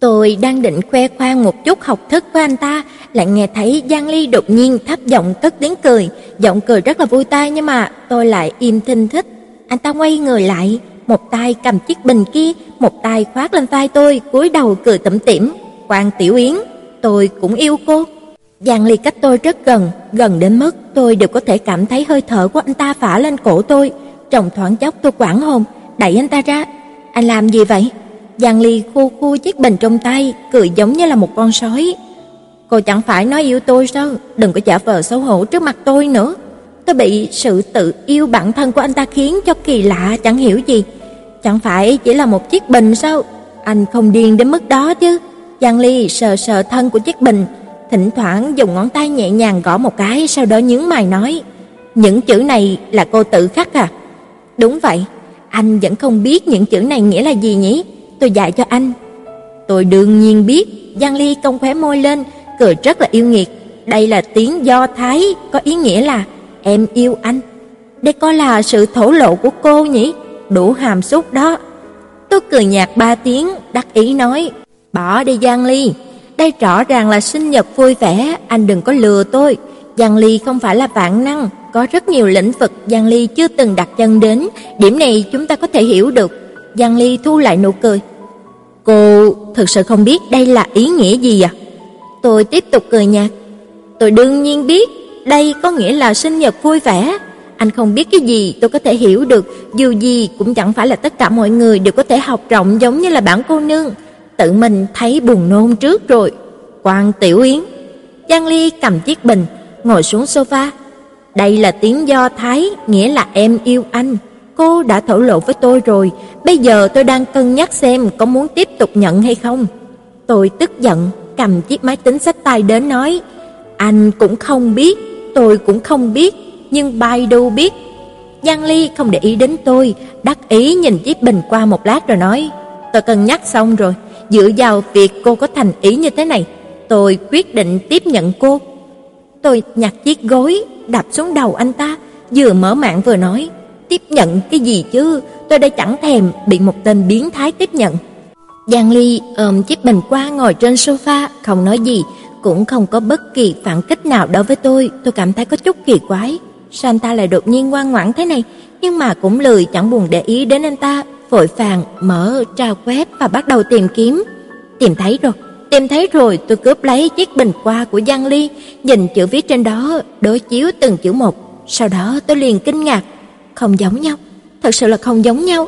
Tôi đang định khoe khoang một chút học thức của anh ta, lại nghe thấy Giang Ly đột nhiên thấp giọng cất tiếng cười, giọng cười rất là vui tai nhưng mà tôi lại im thinh thích. Anh ta quay người lại, một tay cầm chiếc bình kia, một tay khoác lên vai tôi, cúi đầu cười tủm tỉm. Quan Tiểu Yến, tôi cũng yêu cô. Giang Ly cách tôi rất gần, gần đến mức tôi đều có thể cảm thấy hơi thở của anh ta phả lên cổ tôi. Trong thoáng chốc tôi hoảng hồn, đẩy anh ta ra. Anh làm gì vậy? Giang Ly khu khu chiếc bình trong tay, cười giống như là một con sói. Cô chẳng phải nói yêu tôi sao? Đừng có giả vờ xấu hổ trước mặt tôi nữa. Tôi bị sự tự yêu bản thân của anh ta khiến cho kỳ lạ, chẳng hiểu gì. Chẳng phải chỉ là một chiếc bình sao? Anh không điên đến mức đó chứ? Giang Ly sờ sờ thân của chiếc bình, thỉnh thoảng dùng ngón tay nhẹ nhàng gõ một cái, sau đó nhướng mày nói, những chữ này là cô tự khắc à? Đúng vậy. Anh vẫn không biết những chữ này nghĩa là gì nhỉ? Tôi dạy cho anh. Tôi đương nhiên biết. Giang Ly cong khóe môi lên, cười rất là yêu nghiệt. Đây là tiếng Do Thái, có ý nghĩa là em yêu anh. Đây coi là sự thổ lộ của cô nhỉ? Đủ hàm xúc đó. Tôi cười nhạt ba tiếng, đắc ý nói, bỏ đi Giang Ly, đây rõ ràng là sinh nhật vui vẻ, anh đừng có lừa tôi. Giang Ly không phải là vạn năng, có rất nhiều lĩnh vực Giang Ly chưa từng đặt chân đến, điểm này chúng ta có thể hiểu được. Giang Ly thu lại nụ cười. Cô thực sự không biết đây là ý nghĩa gì à? Tôi tiếp tục cười nhạt. Tôi đương nhiên biết, đây có nghĩa là sinh nhật vui vẻ. Anh không biết cái gì tôi có thể hiểu được, dù gì cũng chẳng phải là tất cả mọi người đều có thể học rộng giống như là bản cô nương. Tự mình thấy buồn nôn trước rồi. Quan Tiểu Yến. Giang Ly cầm chiếc bình, ngồi xuống sofa. Đây là tiếng Do Thái, nghĩa là em yêu anh. Cô đã thổ lộ với tôi rồi, bây giờ tôi đang cân nhắc xem có muốn tiếp tục nhận hay không. Tôi tức giận, cầm chiếc máy tính xách tay đến nói, Anh cũng không biết, tôi cũng không biết, nhưng Baidu biết. Giang Ly không để ý đến tôi, đắc ý nhìn chiếc bình qua một lát rồi nói, tôi cân nhắc xong rồi, dựa vào việc cô có thành ý như thế này, tôi quyết định tiếp nhận cô. Tôi nhặt chiếc gối, đập xuống đầu anh ta, vừa mở miệng vừa nói, tiếp nhận cái gì chứ, tôi đã chẳng thèm bị một tên biến thái tiếp nhận. Giang Ly ôm chiếc bình qua ngồi trên sofa, không nói gì, cũng không có bất kỳ phản kích nào đối với tôi. Tôi cảm thấy có chút kỳ quái, sao anh ta lại đột nhiên ngoan ngoãn thế này, nhưng mà cũng lười chẳng buồn để ý đến anh ta, vội vàng mở trang web và bắt đầu tìm kiếm. Tìm thấy rồi, tìm thấy rồi, tôi cướp lấy chiếc bình qua của Giang Ly, nhìn chữ viết trên đó, đối chiếu từng chữ một, sau đó tôi liền kinh ngạc, không giống nhau, thật sự là không giống nhau.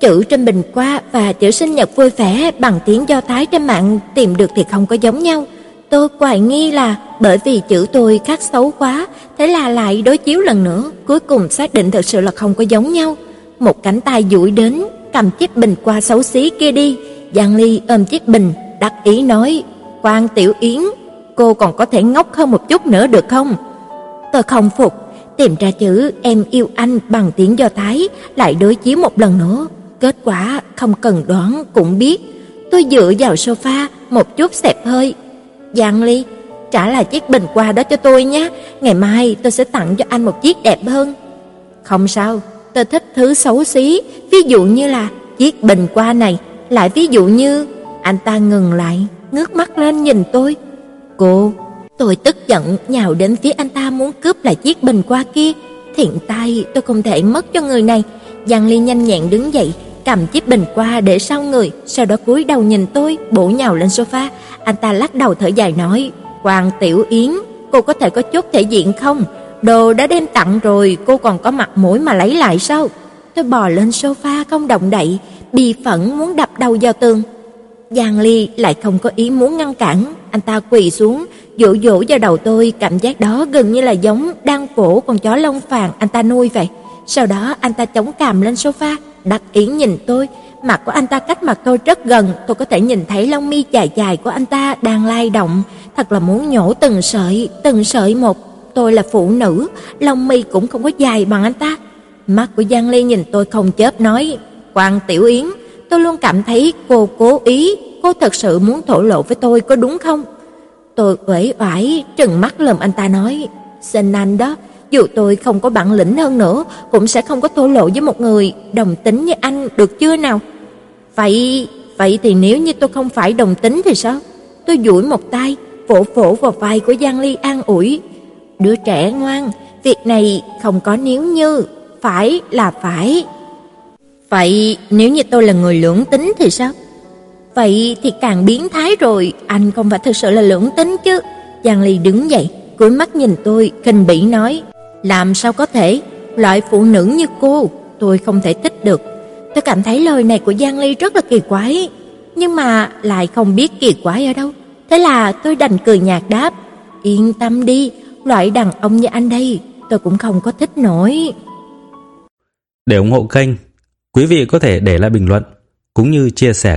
Chữ trên bình qua và chữ sinh nhật vui vẻ bằng tiếng Do Thái trên mạng tìm được thì không có giống nhau. Tôi hoài nghi là bởi vì chữ tôi khác xấu quá, thế là lại đối chiếu lần nữa, cuối cùng xác định thật sự là không có giống nhau. Một cánh tay duỗi đến, cầm chiếc bình qua xấu xí kia đi. Giang Ly ôm chiếc bình, đắc ý nói, Quan Tiểu Yến, cô còn có thể ngốc hơn một chút nữa được không? Tôi không phục, tìm ra chữ em yêu anh bằng tiếng Do Thái, lại đối chiếu một lần nữa. Kết quả không cần đoán cũng biết, tôi dựa vào sofa, một chút xẹp hơi. Giang Ly, trả lại chiếc bình qua đó cho tôi nhé, ngày mai tôi sẽ tặng cho anh một chiếc đẹp hơn. Không sao, tôi thích thứ xấu xí, ví dụ như là chiếc bình qua này, lại ví dụ như... Anh ta ngừng lại, ngước mắt lên nhìn tôi. Cô, tôi tức giận nhào đến phía anh ta muốn cướp lại chiếc bình qua kia. Thiện tay tôi không thể mất cho người này. Giang Ly nhanh nhẹn đứng dậy, cầm chiếc bình qua để sau người, sau đó cúi đầu nhìn tôi, bổ nhào lên sofa. Anh ta lắc đầu thở dài nói, Quan Tiểu Yến, cô có thể có chút thể diện không? Đồ đã đem tặng rồi, cô còn có mặt mũi mà lấy lại sao? Tôi bò lên sofa không động đậy, bi phẫn muốn đập đầu vào tường. Giang Ly lại không có ý muốn ngăn cản, anh ta quỳ xuống, dỗ dỗ vào đầu tôi, cảm giác đó gần như là giống đang vỗ con chó lông vàng anh ta nuôi vậy. Sau đó anh ta chống cằm lên sofa, đắc ý nhìn tôi, mặt của anh ta cách mặt tôi rất gần, tôi có thể nhìn thấy lông mi dài dài của anh ta đang lay động, thật là muốn nhổ từng sợi, từng sợi một. Tôi là phụ nữ, lông mi cũng không có dài bằng anh ta. Mắt của Giang Ly nhìn tôi không chớp nói, Quan Tiểu Yến, tôi luôn cảm thấy cô cố ý, cô thật sự muốn thổ lộ với tôi có đúng không? Tôi uể oải trừng mắt lườm anh ta nói, xin anh đó, dù tôi không có bản lĩnh hơn nữa, cũng sẽ không có thổ lộ với một người đồng tính như anh được chưa nào? Vậy, vậy thì nếu như tôi không phải đồng tính thì sao? Tôi duỗi một tay, vỗ vỗ vào vai của Giang Ly an ủi. Đứa trẻ ngoan, việc này không có nếu như, phải là phải. Vậy nếu như tôi là người lưỡng tính thì sao? Vậy thì càng biến thái rồi, anh không phải thực sự là lưỡng tính chứ. Giang Ly đứng dậy, cúi mắt nhìn tôi, khinh bỉ nói, làm sao có thể, loại phụ nữ như cô, tôi không thể thích được. Tôi cảm thấy lời này của Giang Ly rất là kỳ quái, nhưng mà lại không biết kỳ quái ở đâu. Thế là tôi đành cười nhạt đáp, yên tâm đi, loại đàn ông như anh đây, tôi cũng không có thích nổi. Để ủng hộ kênh, quý vị có thể để lại bình luận, cũng như chia sẻ,